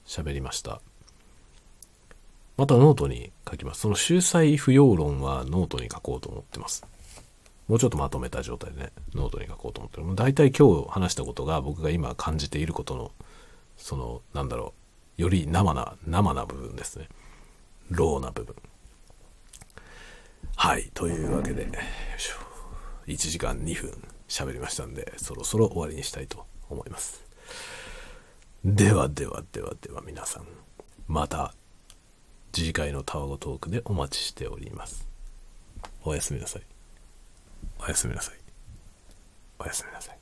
喋りました。またノートに書きます。その秀才不要論はノートに書こうと思ってます。もうちょっとまとめた状態でね、ノートに書こうと思ってる。だいたい今日話したことが僕が今感じていることの、その、なんだろう、より生な部分ですね。ローな部分。はい、というわけで、よいしょ、1時間2分喋りましたんで、そろそろ終わりにしたいと思います。では皆さん、また次回のタワゴトークでお待ちしております。おやすみなさい。おやすみなさい。おやすみなさい。